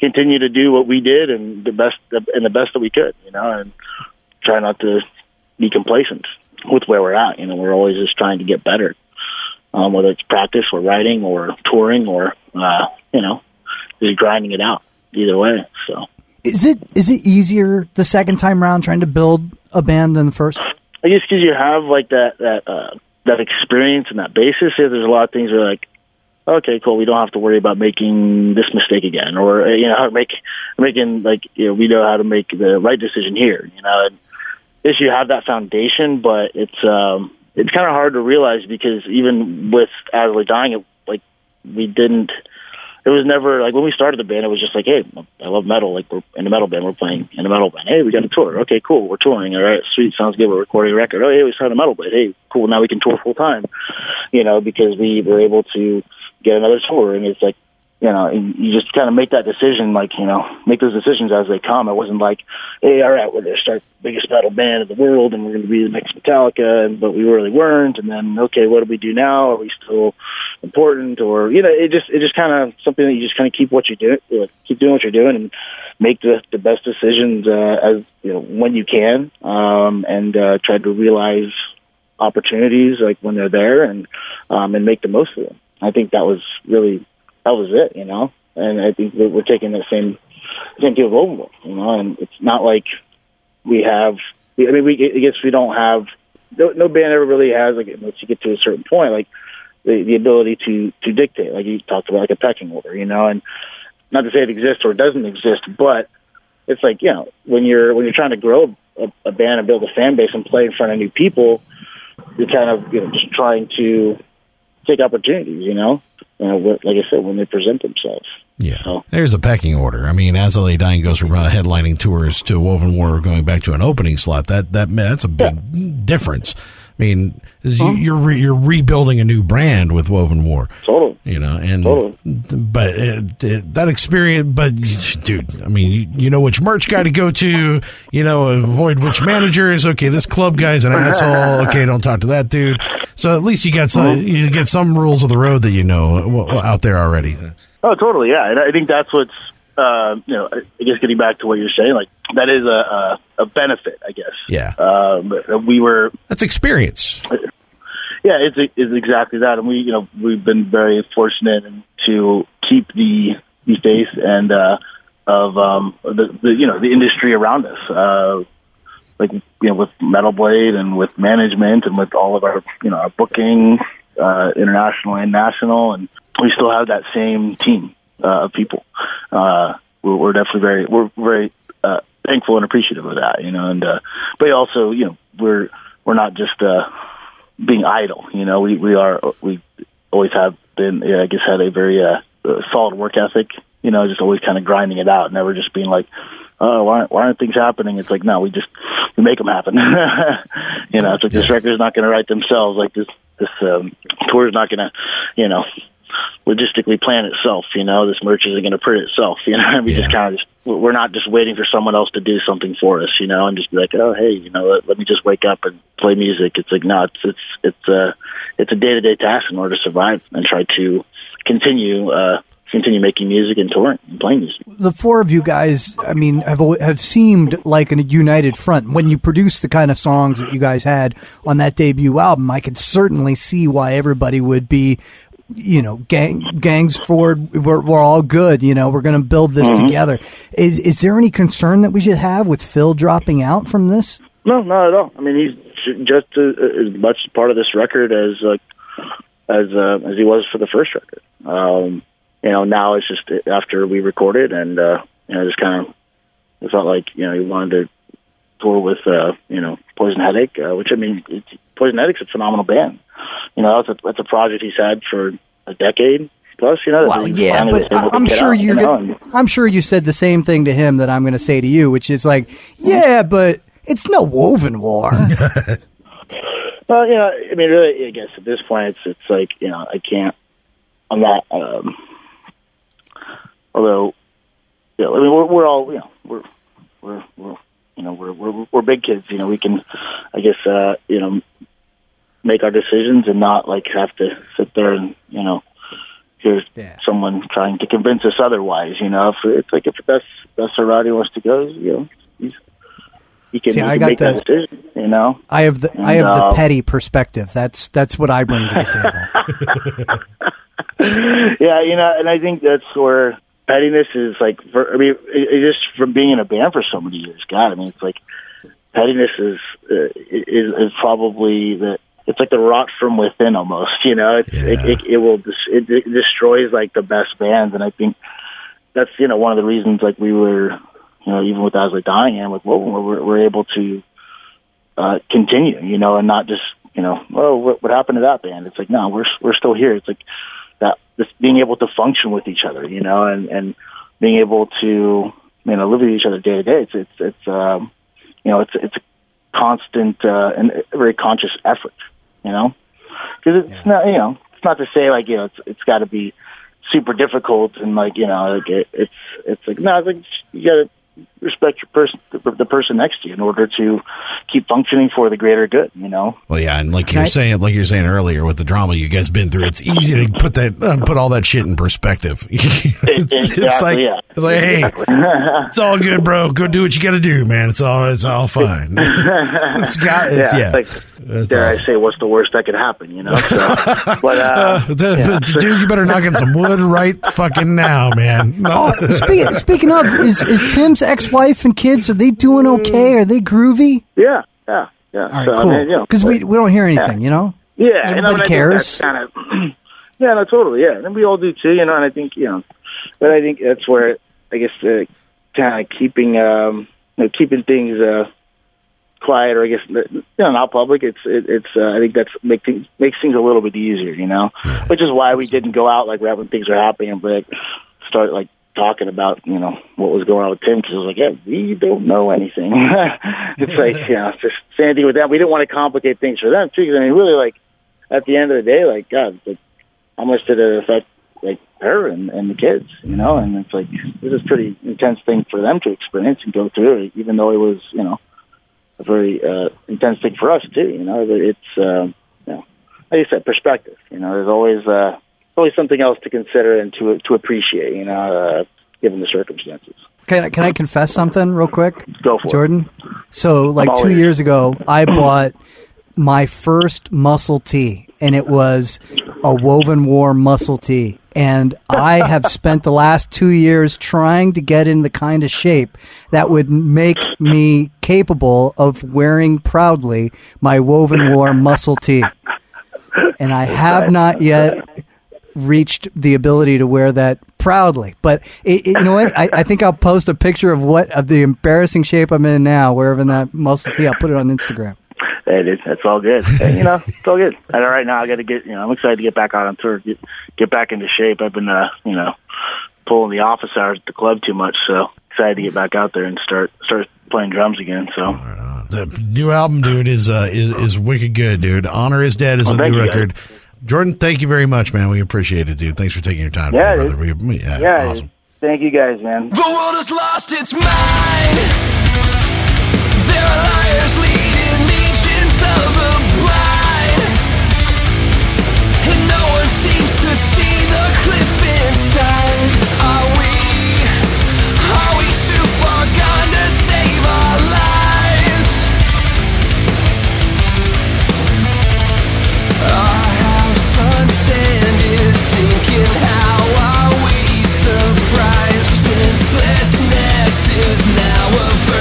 continue to do what we did and the best that we could, you know, and try not to be complacent with where we're at. You know, we're always just trying to get better, whether it's practice or writing or touring or you know, just grinding it out. Either way, so. Is it easier the second time around trying to build a band than the first? I guess because you have like that experience and that basis. There's a lot of things that are like, okay, cool, we don't have to worry about making this mistake again, or you know, we know how to make the right decision here. You know, and if you have that foundation, but it's kind of hard to realize because even with As I Lay Dying, It was never, like, when we started the band, it was just like, hey, I love metal. Like, we're in a metal band. We're playing in a metal band. Hey, we got a tour. Okay, cool. We're touring. All right, sweet. Sounds good. We're recording a record. Oh, hey, we started a metal band. Hey, cool. Now we can tour full time, you know, because we were able to get another tour. And it's like, you know, you just kind of make that decision, like, you know, make those decisions as they come. It wasn't like, hey, all right, we're going to start the biggest metal band in the world, and we're going to be the next Metallica, but we really weren't. And then, okay, what do we do now? Are we still important? Or, you know, it just kind of something that you just kind of keep doing what you're doing and make the best decisions as you know, when you can, and try to realize opportunities like when they're there, and make the most of them. I think that was it, you know. And I think we're taking that same deal with Overkill, you know. And it's not like we don't have, no band ever really has, like, once you get to a certain point, like, the ability to dictate, like you talked about, like a pecking order, you know. And not to say it exists or it doesn't exist, but it's like, you know, when you're trying to grow a band and build a fan base and play in front of new people, you're kind of, you know, just trying to take opportunities, you know. Like I said, when they present themselves. Yeah. So. There's a pecking order. I mean, As I Lay Dying goes from headlining tours to Wovenwar going back to an opening slot. That's a big difference. I mean, you're rebuilding a new brand with Wovenwar. Totally. You know, and totally. But that experience, but dude, I mean, you know which merch guy to go to, you know, avoid which managers. Okay, this club guy's an asshole. Okay, don't talk to that dude. So at least you got some rules of the road that you know out there already. Oh, totally, yeah. And I think that's what's you know, I guess getting back to what you're saying, like, that is a benefit, I guess. Yeah. That's experience. Yeah, it's exactly that. And we've been very fortunate to keep the faith and of the industry around us. Like, you know, with Metal Blade and with management and with all of our, you know, our booking, international and national, and we still have that same team of people. We're definitely very thankful and appreciative of that, you know. And but also, you know, we're not just being idle, you know. We always have been, I guess, had a very solid work ethic, you know, just always kind of grinding it out, never just being like, oh, why aren't things happening? It's like, no, we make them happen. You know, it's like, this record's not going to write themselves, like this tour's not going to, you know, logistically plan itself, you know, this merch isn't going to print itself, you know. We just kind of we're not just waiting for someone else to do something for us, you know, and just be like, oh, hey, you know, let me just wake up and play music. It's like, no, it's a day-to-day task in order to survive and try to continue making music and touring and playing music. The four of you guys, I mean, have seemed like a united front. When you produce the kind of songs that you guys had on that debut album, I could certainly see why everybody would be, you know, gangs forward, we're all good, you know, we're going to build this together. Is there any concern that we should have with Phil dropping out from this? No, not at all. I mean, he's just as much part of this record as he was for the first record. You know, now it's just after we recorded and, you know, just kind of, it felt like, you know, he wanted to tour with, you know, Poison Headache, which, I mean, Poison Headache's a phenomenal band. You know, that's a project he's had for a decade plus. You know, well, yeah, but I'm sure I'm sure you said the same thing to him that I'm going to say to you, which is like, yeah, but it's no Wovenwar. Well, you know, I mean, really, I guess at this point, it's like, you know, I'm not. Although, you know, I mean, we're all, you know, we're big kids. You know, we can, I guess, you know. make our decisions and not like have to sit there and, you know, hear someone trying to convince us otherwise. You know, if that's where Roddy wants to go, you know, he can make that decision. You know, I have the petty perspective. That's what I bring to the table. Yeah, you know, and I think that's where pettiness is like. Just from being in a band for so many years, God, I mean, it's like pettiness is probably the. It's like the rot from within, almost. You know, it destroys like the best bands, and I think that's one of the reasons like we were, even with As I Lay Dying, and like we're able to continue, and not just what happened to that band? It's like no, we're still here. It's like that being able to function with each other, and being able to live with each other day to day. It's a constant and very conscious effort. Because it's not, it's not to say like, it's got to be super difficult and like, you got to respect your the person next to you in order to keep functioning for the greater good, Well, yeah. And like you're saying earlier with the drama you guys been through, it's easy to put that, put all that shit in perspective. It's like, hey, it's all good, bro. Go do what you got to do, man. It's all fine. I say, what's the worst that could happen? So, dude, you better knock in some wood right fucking now, man. No. Oh, speaking of, is Tim's ex-wife and kids, are they doing okay? Are they groovy? Yeah. All right, so, cool. Because we don't hear anything, Yeah, everybody cares. Totally. Yeah, and we all do too. And I think but I think that's where I guess kind of keeping things. Quiet, or I guess not public. I think that's makes things a little bit easier, which is why we didn't go out like right when things are happening, but start like talking about what was going on with Tim, because it was like, we don't know anything. It's like it's just same thing with them. We didn't want to complicate things for them too, because I mean, really, like at the end of the day, like God, like how much did it affect like her and the kids, And it's like it was a pretty intense thing for them to experience and go through, even though it was a very intense thing for us too, It's like you said, perspective. There's always something else to consider and to appreciate, given the circumstances. Can I confess something real quick? Go for it, Jordan. So, like 2 years ago, I bought my first muscle tee, and it was a Wovenwar muscle tee. And I have spent the last 2 years trying to get in the kind of shape that would make me capable of wearing proudly my Wovenwar muscle tee. And I have not yet reached the ability to wear that proudly. But you know what? I think I'll post a picture of the embarrassing shape I'm in now, wherever that muscle tee. I'll put it on Instagram. That's all good. It's all good. And right now, I got to get. I'm excited to get back out on tour, get back into shape. I've been, pulling the office hours at the club too much, so excited to get back out there and start playing drums again. So the new album, dude, is wicked good, dude. Honor is Dead is a new record. Guys. Jordan, thank you very much, man. We appreciate it, dude. Thanks for taking your time, brother. Awesome. Thank you, guys, man. The world is lost. It's mine. There are liars leading me. Of the blind, and no one seems to see the cliff inside. Are we too far gone to save our lives? Our house on sand is sinking. How are we surprised? Senselessness is now a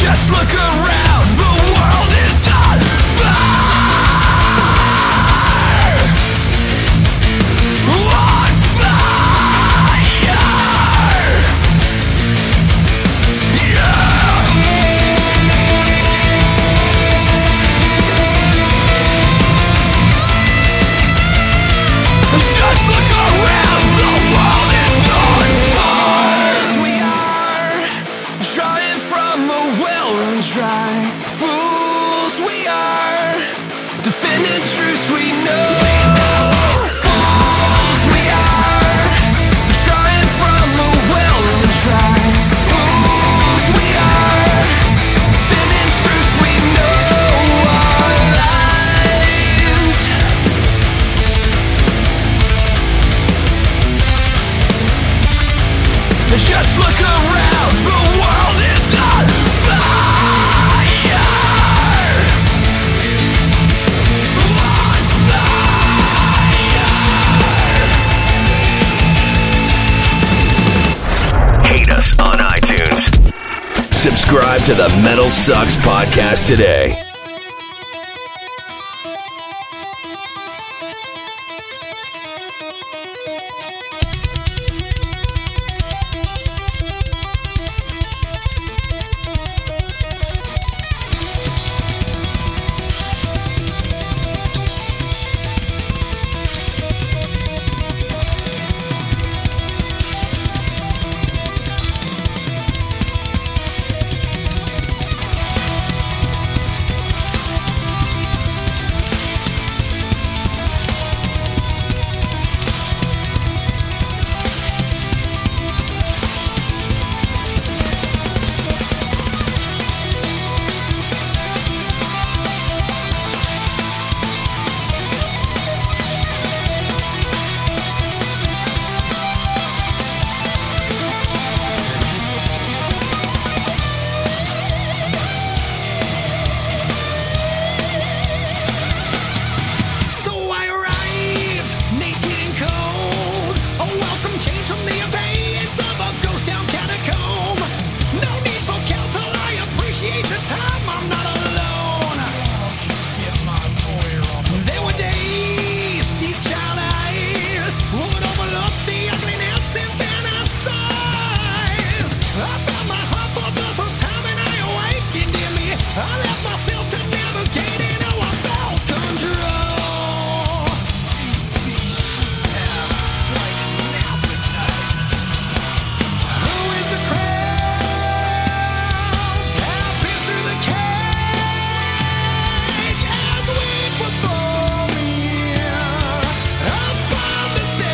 Just look around, the world is on fire. On fire. Yeah. Just look around, the world is on fire. We are drawing from a well-run dry. Fools we are, defending truths we know. Fools we are, drawing from a well-run dry. Fools we are, defending truths we know. Our lives just look around, the world is on fire. On fire. Hate us on iTunes. Subscribe to the Metal Sucks Podcast today. So I arrived, naked and cold. A welcome change from the abeyance of a ghost town catacomb. No need for counsel, I appreciate the time. I'm not alone. There were days these child eyes would overlook the ugliness in fantasize. I found my heart for the first time and I awakened in me. I left myself to navigate and now I felt control. Who is the crowd? Happens through the cage as we perform here upon the stage.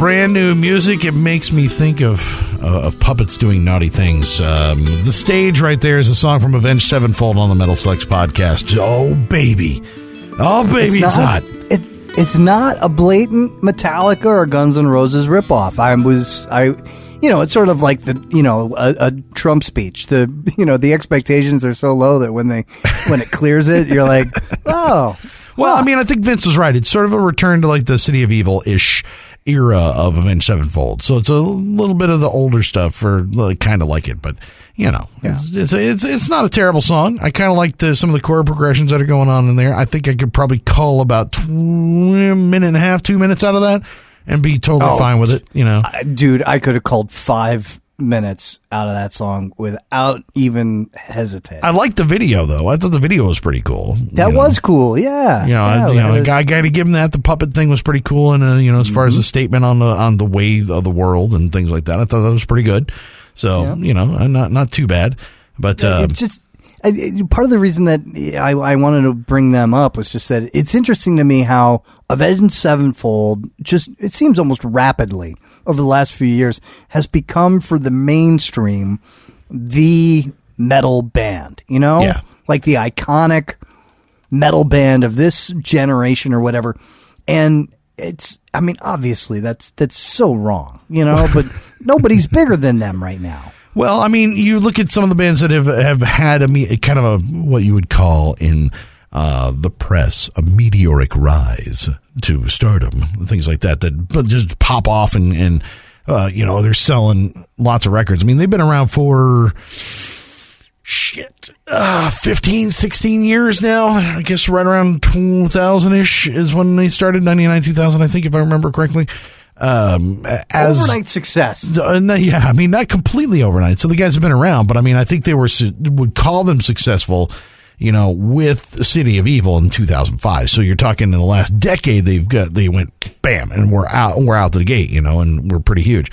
brand new music. It makes me think of puppets doing naughty things. The Stage right there is a song from Avenged Sevenfold on the Metal Sucks Podcast. Oh, baby. Oh, baby, it's hot. It's not a blatant Metallica or Guns N' Roses ripoff. It's sort of like a Trump speech. The expectations are so low that when it clears it, you're like, oh. Well, I mean, I think Vince was right. It's sort of a return to like the City of Evil-ish era of Avenged Sevenfold. So it's a little bit of the older stuff, or kind of like it, but it's not a terrible song. I kind of like some of the chord progressions that are going on in there. I think I could probably cull about 2 minutes out of that and be totally fine with it. Dude, I could have culled 5 minutes out of that song without even hesitating. I liked the video though. I thought the video was pretty cool. That was cool. Yeah. I got to give him that. The puppet thing was pretty cool, and as far as the statement on the way of the world and things like that, I thought that was pretty good. So not too bad. But it's just part of the reason that I wanted to bring them up was just that it's interesting to me how Avenged Sevenfold, just it seems almost rapidly over the last few years, has become for the mainstream the metal band, like the iconic metal band of this generation or whatever. And it's, I mean, obviously that's so wrong, but nobody's bigger than them right now. Well, I mean, you look at some of the bands that have had a kind of what you would call in the press a meteoric rise to stardom, things like that just pop off and they're selling lots of records. I mean, they've been around for 15, 16 years now. I guess right around 2000-ish is when they started, 99, 2000, I think, if I remember correctly. As overnight success. I mean, not completely overnight. So the guys have been around, but I mean, I think they would call them successful, with City of Evil in 2005. So you're talking in the last decade, they went bam, and we're out the gate, and we're pretty huge.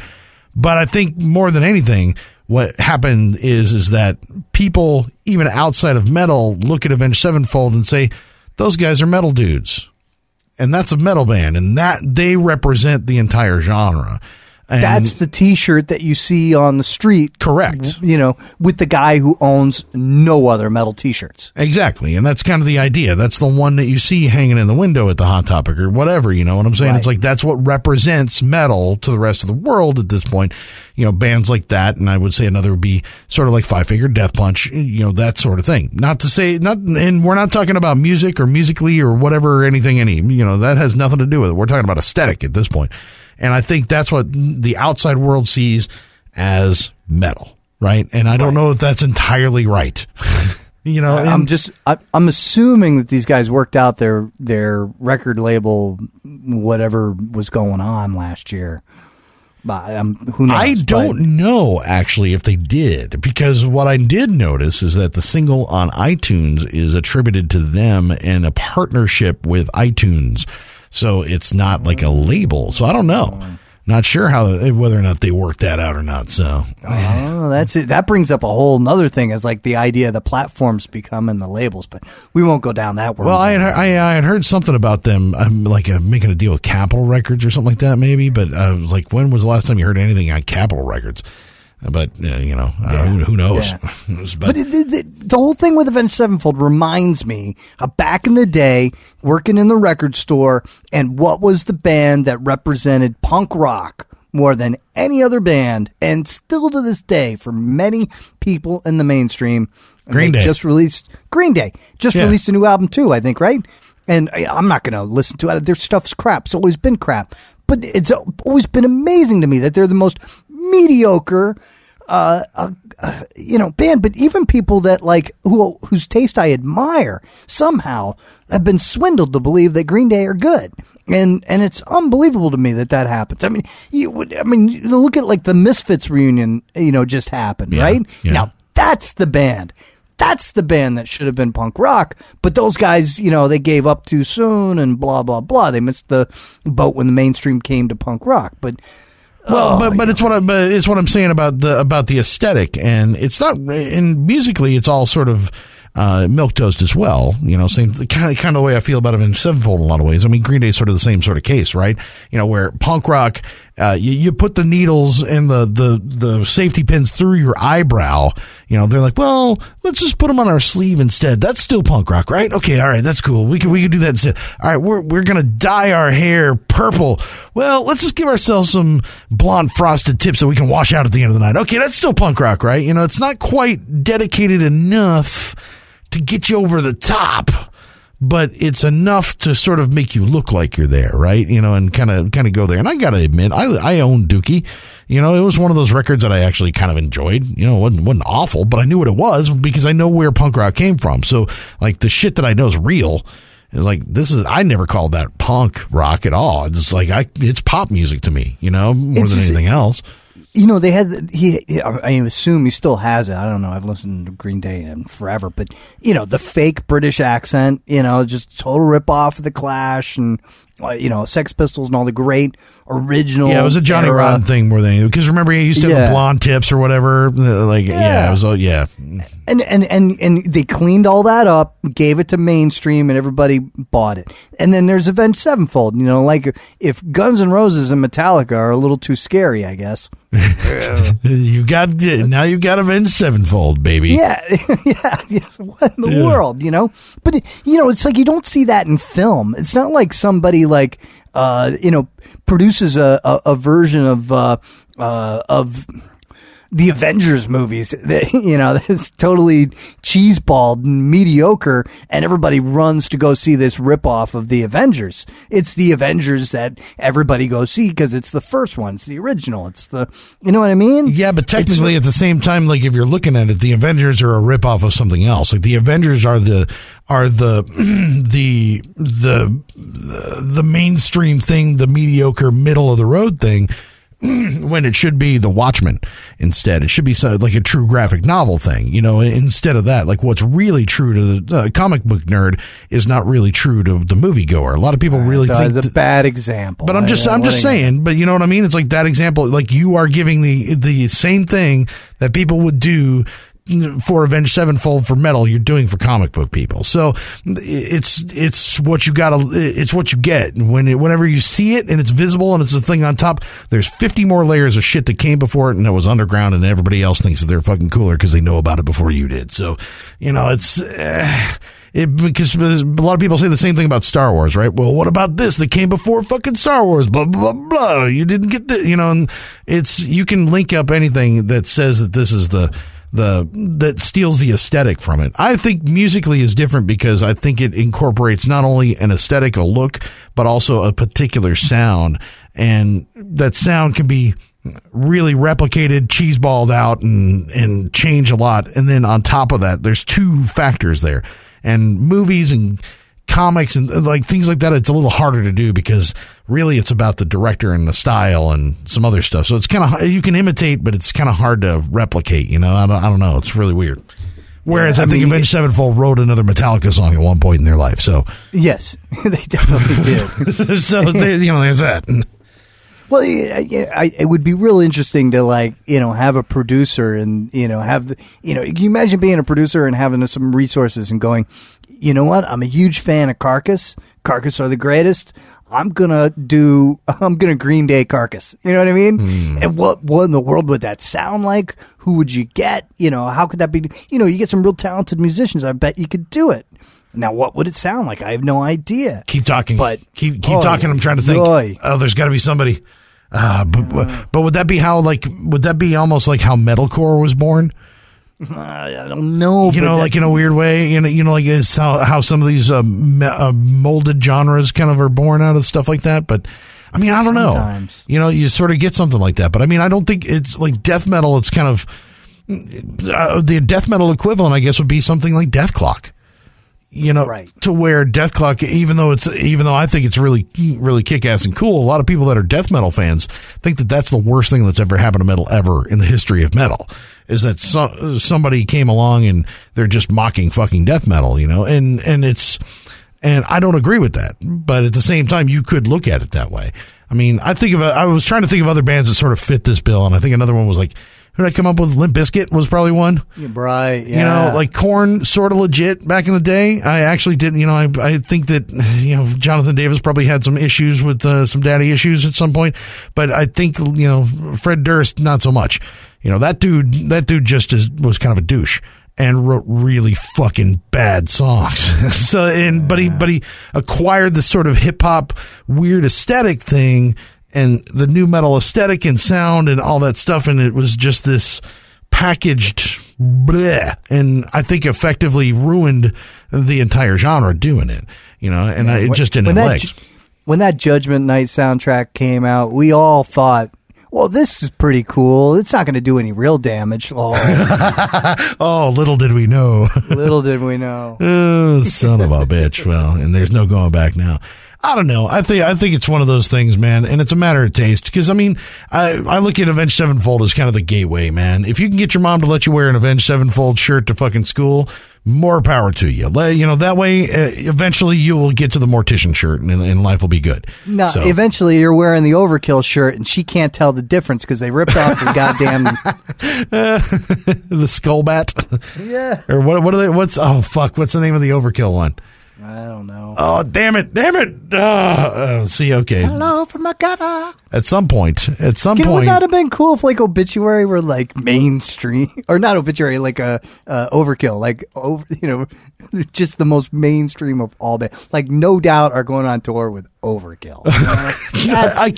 But I think more than anything, what happened is that people, even outside of metal, look at Avenged Sevenfold and say, those guys are metal dudes. And that's a metal band, and that they represent the entire genre. And that's the T-shirt that you see on the street. Correct. With the guy who owns no other metal T-shirts. Exactly. And that's kind of the idea. That's the one that you see hanging in the window at the Hot Topic or whatever. You know what I'm saying? Right. It's like that's what represents metal to the rest of the world at this point. Bands like that. And I would say another would be sort of like Five Finger Death Punch, that sort of thing. Not to say not. And we're not talking about music or musically or whatever or anything. That has nothing to do with it. We're talking about aesthetic at this point. And I think that's what the outside world sees as metal, right? And I don't know if that's entirely right. I'm assuming that these guys worked out their record label, whatever was going on last year. Who knows? I don't know, actually, if they did, because what I did notice is that the single on iTunes is attributed to them in a partnership with iTunes. So it's not like a label. So I don't know. Not sure whether or not they worked that out or not. So that's it. That brings up a whole nother thing. It's like the idea of the platforms becoming the labels, but we won't go down that road. Well, I had heard something about them. I'm like making a deal with Capitol Records or something like that, maybe. But I was like, when was the last time you heard anything on Capitol Records? But who knows? Yeah. But the whole thing with Avenged Sevenfold reminds me of back in the day working in the record store, and what was the band that represented punk rock more than any other band, and still to this day for many people in the mainstream. Green Day just released a new album too, I think, right? And I'm not going to listen to it. Their stuff's crap. It's always been crap. But it's always been amazing to me that they're the most mediocre, band. But even people that whose taste I admire somehow have been swindled to believe that Green Day are good, and it's unbelievable to me that happens. I mean, look at the Misfits reunion, just happened, right? Yeah. Now that's the band. That's the band that should have been punk rock, but those guys, they gave up too soon and blah, blah, blah. They missed the boat when the mainstream came to punk rock. But it's what I'm saying about the aesthetic, and it's not. And musically, it's all sort of milquetoast as well. Same kind of way I feel about it in Sevenfold in a lot of ways. I mean, Green Day is sort of the same sort of case, right? Where punk rock You put the needles and the safety pins through your eyebrow. You know, they're like, well, let's just put them on our sleeve instead. That's still punk rock, right? Okay, all right, that's cool. We can do that instead. All right, we're gonna dye our hair purple. Well, let's just give ourselves some blonde frosted tips so we can wash out at the end of the night. Okay, that's still punk rock, right? You know, it's not quite dedicated enough to get you over the top, but it's enough to sort of make you look like you're there, right? You know, and kind of go there. And I got to admit, I own Dookie. You know, it was one of those records that I actually kind of enjoyed. You know, it wasn't awful, but I knew what it was because I know where punk rock came from. So, like, the shit that I know is real. It's like, I never called that punk rock at all. It's like, it's pop music to me, you know, more than anything else. You know, I assume he still has it. I don't know. I've listened to Green Day forever, but, you know, the fake British accent, you know, just total ripoff of the Clash and, you know, Sex Pistols and all the great original. Yeah, it was a Johnny Rotten thing more than anything. Because remember, he used to have the blonde tips or whatever. Like, it was all, And they cleaned all that up, gave it to mainstream, and everybody bought it. And then there's Avenged Sevenfold. You know, like if Guns N' Roses and Metallica are a little too scary, I guess. Now you got Avenged Sevenfold, baby. What in the world, you know? But you know, it's like you don't see that in film. It's not like somebody like produces a version of the Avengers movies that, you know, that's totally cheeseballed and mediocre, and everybody runs to go see this ripoff of the Avengers. It's the Avengers that everybody goes see because it's the first one. It's the original. It's the, you know what I mean? Yeah, but technically at the same time, like if you're looking at it, the Avengers are a ripoff of something else. Like the Avengers are the the mainstream thing, the mediocre middle of the road thing. When it should be the Watchmen instead. It should be like a true graphic novel thing, you know, instead of that. Like what's really true to the comic book nerd is not really true to the moviegoer. A lot of people really think that's a bad example. But I'm just saying, but you know what I mean? It's like that example, like you are giving the same thing that people would do for Avenged Sevenfold for metal, you're doing for comic book people. So it's what you got. It's what you get. And whenever you see it and it's visible and it's a thing on top, there's 50 more layers of shit that came before it and it was underground and everybody else thinks that they're fucking cooler because they know about it before you did. So, you know, it's... because a lot of people say the same thing about Star Wars, right? Well, what about this that came before fucking Star Wars? Blah, blah, blah. You didn't get this, you know, and it's... You can link up anything that says that this is that steals the aesthetic from it. I think musically is different because I think it incorporates not only an aesthetic, a look, but also a particular sound. And that sound can be really replicated, cheeseballed out and change a lot. And then on top of that, there's two factors there, and movies and comics and like things like that. It's a little harder to do because really it's about the director and the style and some other stuff. So it's kind of, you can imitate, but it's kind of hard to replicate, you know? I don't know. It's really weird. Whereas I think Avenged Sevenfold wrote another Metallica song at one point in their life. So yes, they definitely did. So you know, there's that. Well, it would be real interesting to, like, you know, have a producer and, you know, have, you know, you imagine being a producer and having some resources and going, you know what? I'm a huge fan of Carcass. Carcass are the greatest. I'm gonna Green Day Carcass. You know what I mean? Mm. And what in the world would that sound like? Who would you get? You know, how could that be? You know, you get some real talented musicians. I bet you could do it. Now, what would it sound like? I have no idea. Keep talking. But keep talking. I'm trying to think. Joy. Oh, there's got to be somebody. But would that be how, like, would that be almost like how metalcore was born? I don't know. You know, like in a weird way, you know, like it's how some of these molded genres kind of are born out of stuff like that. But I mean, I don't Sometimes. Know. You know, you sort of get something like that. But I mean, I don't think it's like death metal. It's kind of the death metal equivalent, I guess, would be something like Death Clock. You know, right. To where Death Clock, even though I think it's really, really kick-ass and cool, a lot of people that are death metal fans think that that's the worst thing that's ever happened to metal ever in the history of metal, is that somebody came along and they're just mocking fucking death metal, you know, and it's And I don't agree with that. But at the same time, you could look at it that way. I mean, I was trying to think of other bands that sort of fit this bill. And I think another one was like, who did I come up with? Limp Bizkit was probably one. Right. Yeah. You know, like Korn, sort of legit back in the day. I actually didn't, you know, I think that, you know, Jonathan Davis probably had some issues with some daddy issues at some point. But I think, you know, Fred Durst, not so much. You know, that dude just was kind of a douche and wrote really fucking bad songs. But he acquired this sort of hip hop weird aesthetic thing and the new metal aesthetic and sound and all that stuff. And it was just this packaged bleh. And I think effectively ruined the entire genre doing it, you know, and it just didn't like. When that Judgment Night soundtrack came out, we all thought, well, this is pretty cool. It's not going to do any real damage. Oh, little did we know. Little did we know. Oh, son of a bitch. Well, and there's no going back now. I don't know. I think it's one of those things, man, and it's a matter of taste. Because, I mean, I look at Avenged Sevenfold as kind of the gateway, man. If you can get your mom to let you wear an Avenged Sevenfold shirt to fucking school, more power to you. You know, that way, eventually you will get to the mortician shirt and life will be good. No, so. Eventually you're wearing the Overkill shirt and she can't tell the difference because they ripped off the goddamn... the skull bat? Yeah. Or what are they? What's the name of the Overkill one? I don't know. Oh, damn it. See, okay. Hello from my gutter. At some point. Would not have been cool if, like, Obituary were, like, mainstream? Or not Obituary, like, Overkill. Like, you know, just the most mainstream of all that. Like, No Doubt are going on tour with Overkill. I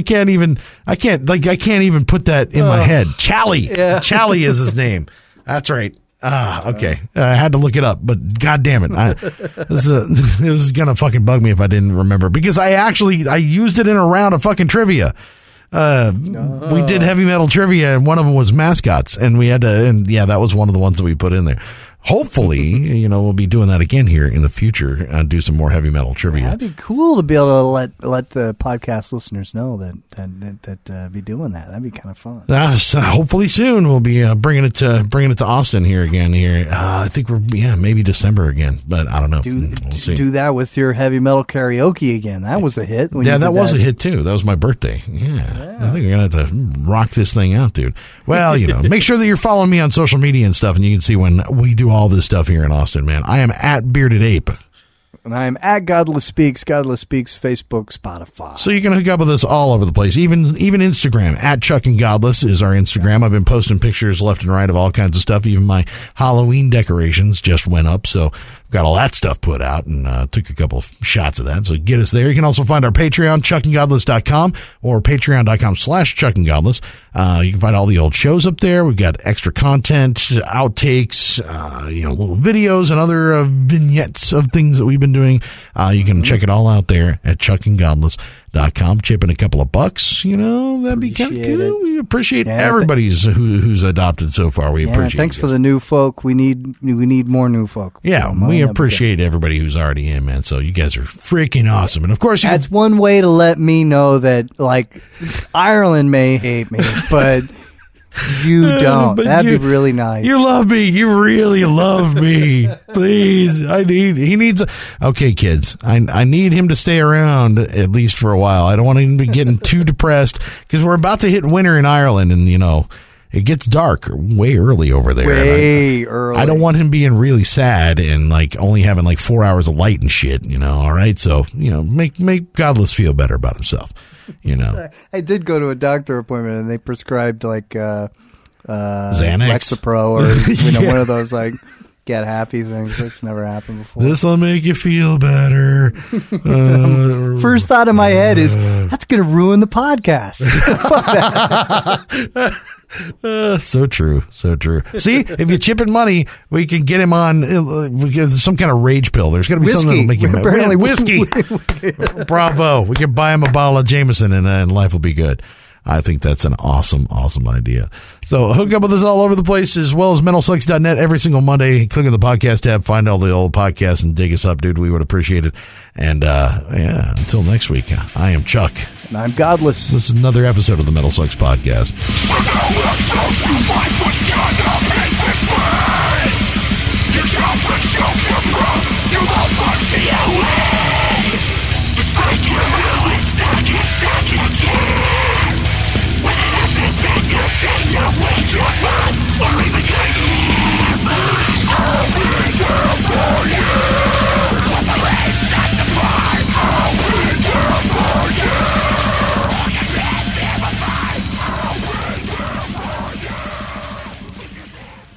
can't even put that in my head. Chally. Yeah. Chally is his name. That's right. Ah, okay. I had to look it up, but God damn it. It was going to fucking bug me if I didn't remember, because I used it in a round of fucking trivia. We did heavy metal trivia, and one of them was mascots, and we had to, and yeah, that was one of the ones that we put in there. Hopefully, you know, we'll be doing that again here in the future and do some more heavy metal trivia. That'd be cool to be able to let the podcast listeners know that be doing that. That'd be kind of fun. So hopefully soon we'll be bringing it to Austin again. I think we're maybe December again, but I don't know. We'll see. Do that with your heavy metal karaoke again. That was a hit. Yeah, that was a hit too. That was my birthday. Yeah. I think we're gonna have to rock this thing out, dude. Well, you know, make sure that you're following me on social media and stuff, and you can see when we do all this stuff here in Austin, man. I am at Bearded Ape. And I am at Godless Speaks. Godless Speaks, Facebook, Spotify. So you can hook up with us all over the place. Even Instagram. At Chuck and Godless is our Instagram. I've been posting pictures left and right of all kinds of stuff. Even my Halloween decorations just went up. So I've got all that stuff put out and took a couple of shots of that. So get us there. You can also find our Patreon, chuckandgodless.com or patreon.com/chuckandgodless. You can find all the old shows up there. We've got extra content, outtakes, little videos and other vignettes of things that we've been doing. You can check it all out there at chuckandgodless.com. Chipping a couple of bucks, you know, that'd be kind of cool. We appreciate everybody's who's adopted so far. We appreciate it. Thanks for the new folk. We need more new folk. Yeah, we appreciate everybody who's already in, man. So you guys are freaking awesome. And of course, that's one way to let me know that, like, Ireland may hate me, but you don't. That'd be really nice. You love me. You really love me. Please. Okay, kids. I need him to stay around at least for a while. I don't want him to be getting too depressed, because we're about to hit winter in Ireland, and, you know, it gets dark way early over there. Way early. I don't want him being really sad and, like, only having, like, 4 hours of light and shit, you know, all right? So, you know, make Godless feel better about himself. You know, I did go to a doctor appointment, and they prescribed, like, Xanax, Lexapro, or one of those, like, get happy things. That's never happened before. This'll make you feel better. First thought in my head is, that's gonna ruin the podcast. Fuck that. So true. See, if you chip in money, we can get him on some kind of rage pill. There's got to be whiskey. Something that'll make him mad. Apparently, whiskey. Bravo. We can buy him a bottle of Jameson, and life will be good. I think that's an awesome idea. So hook up with us all over the place, as well as MetalSucks.net every single Monday. Click on the podcast tab, find all the old podcasts, and dig us up, dude. We would appreciate it. And, until next week, I am Chuck. And I'm Godless. This is another episode of the Metal Sucks Podcast. You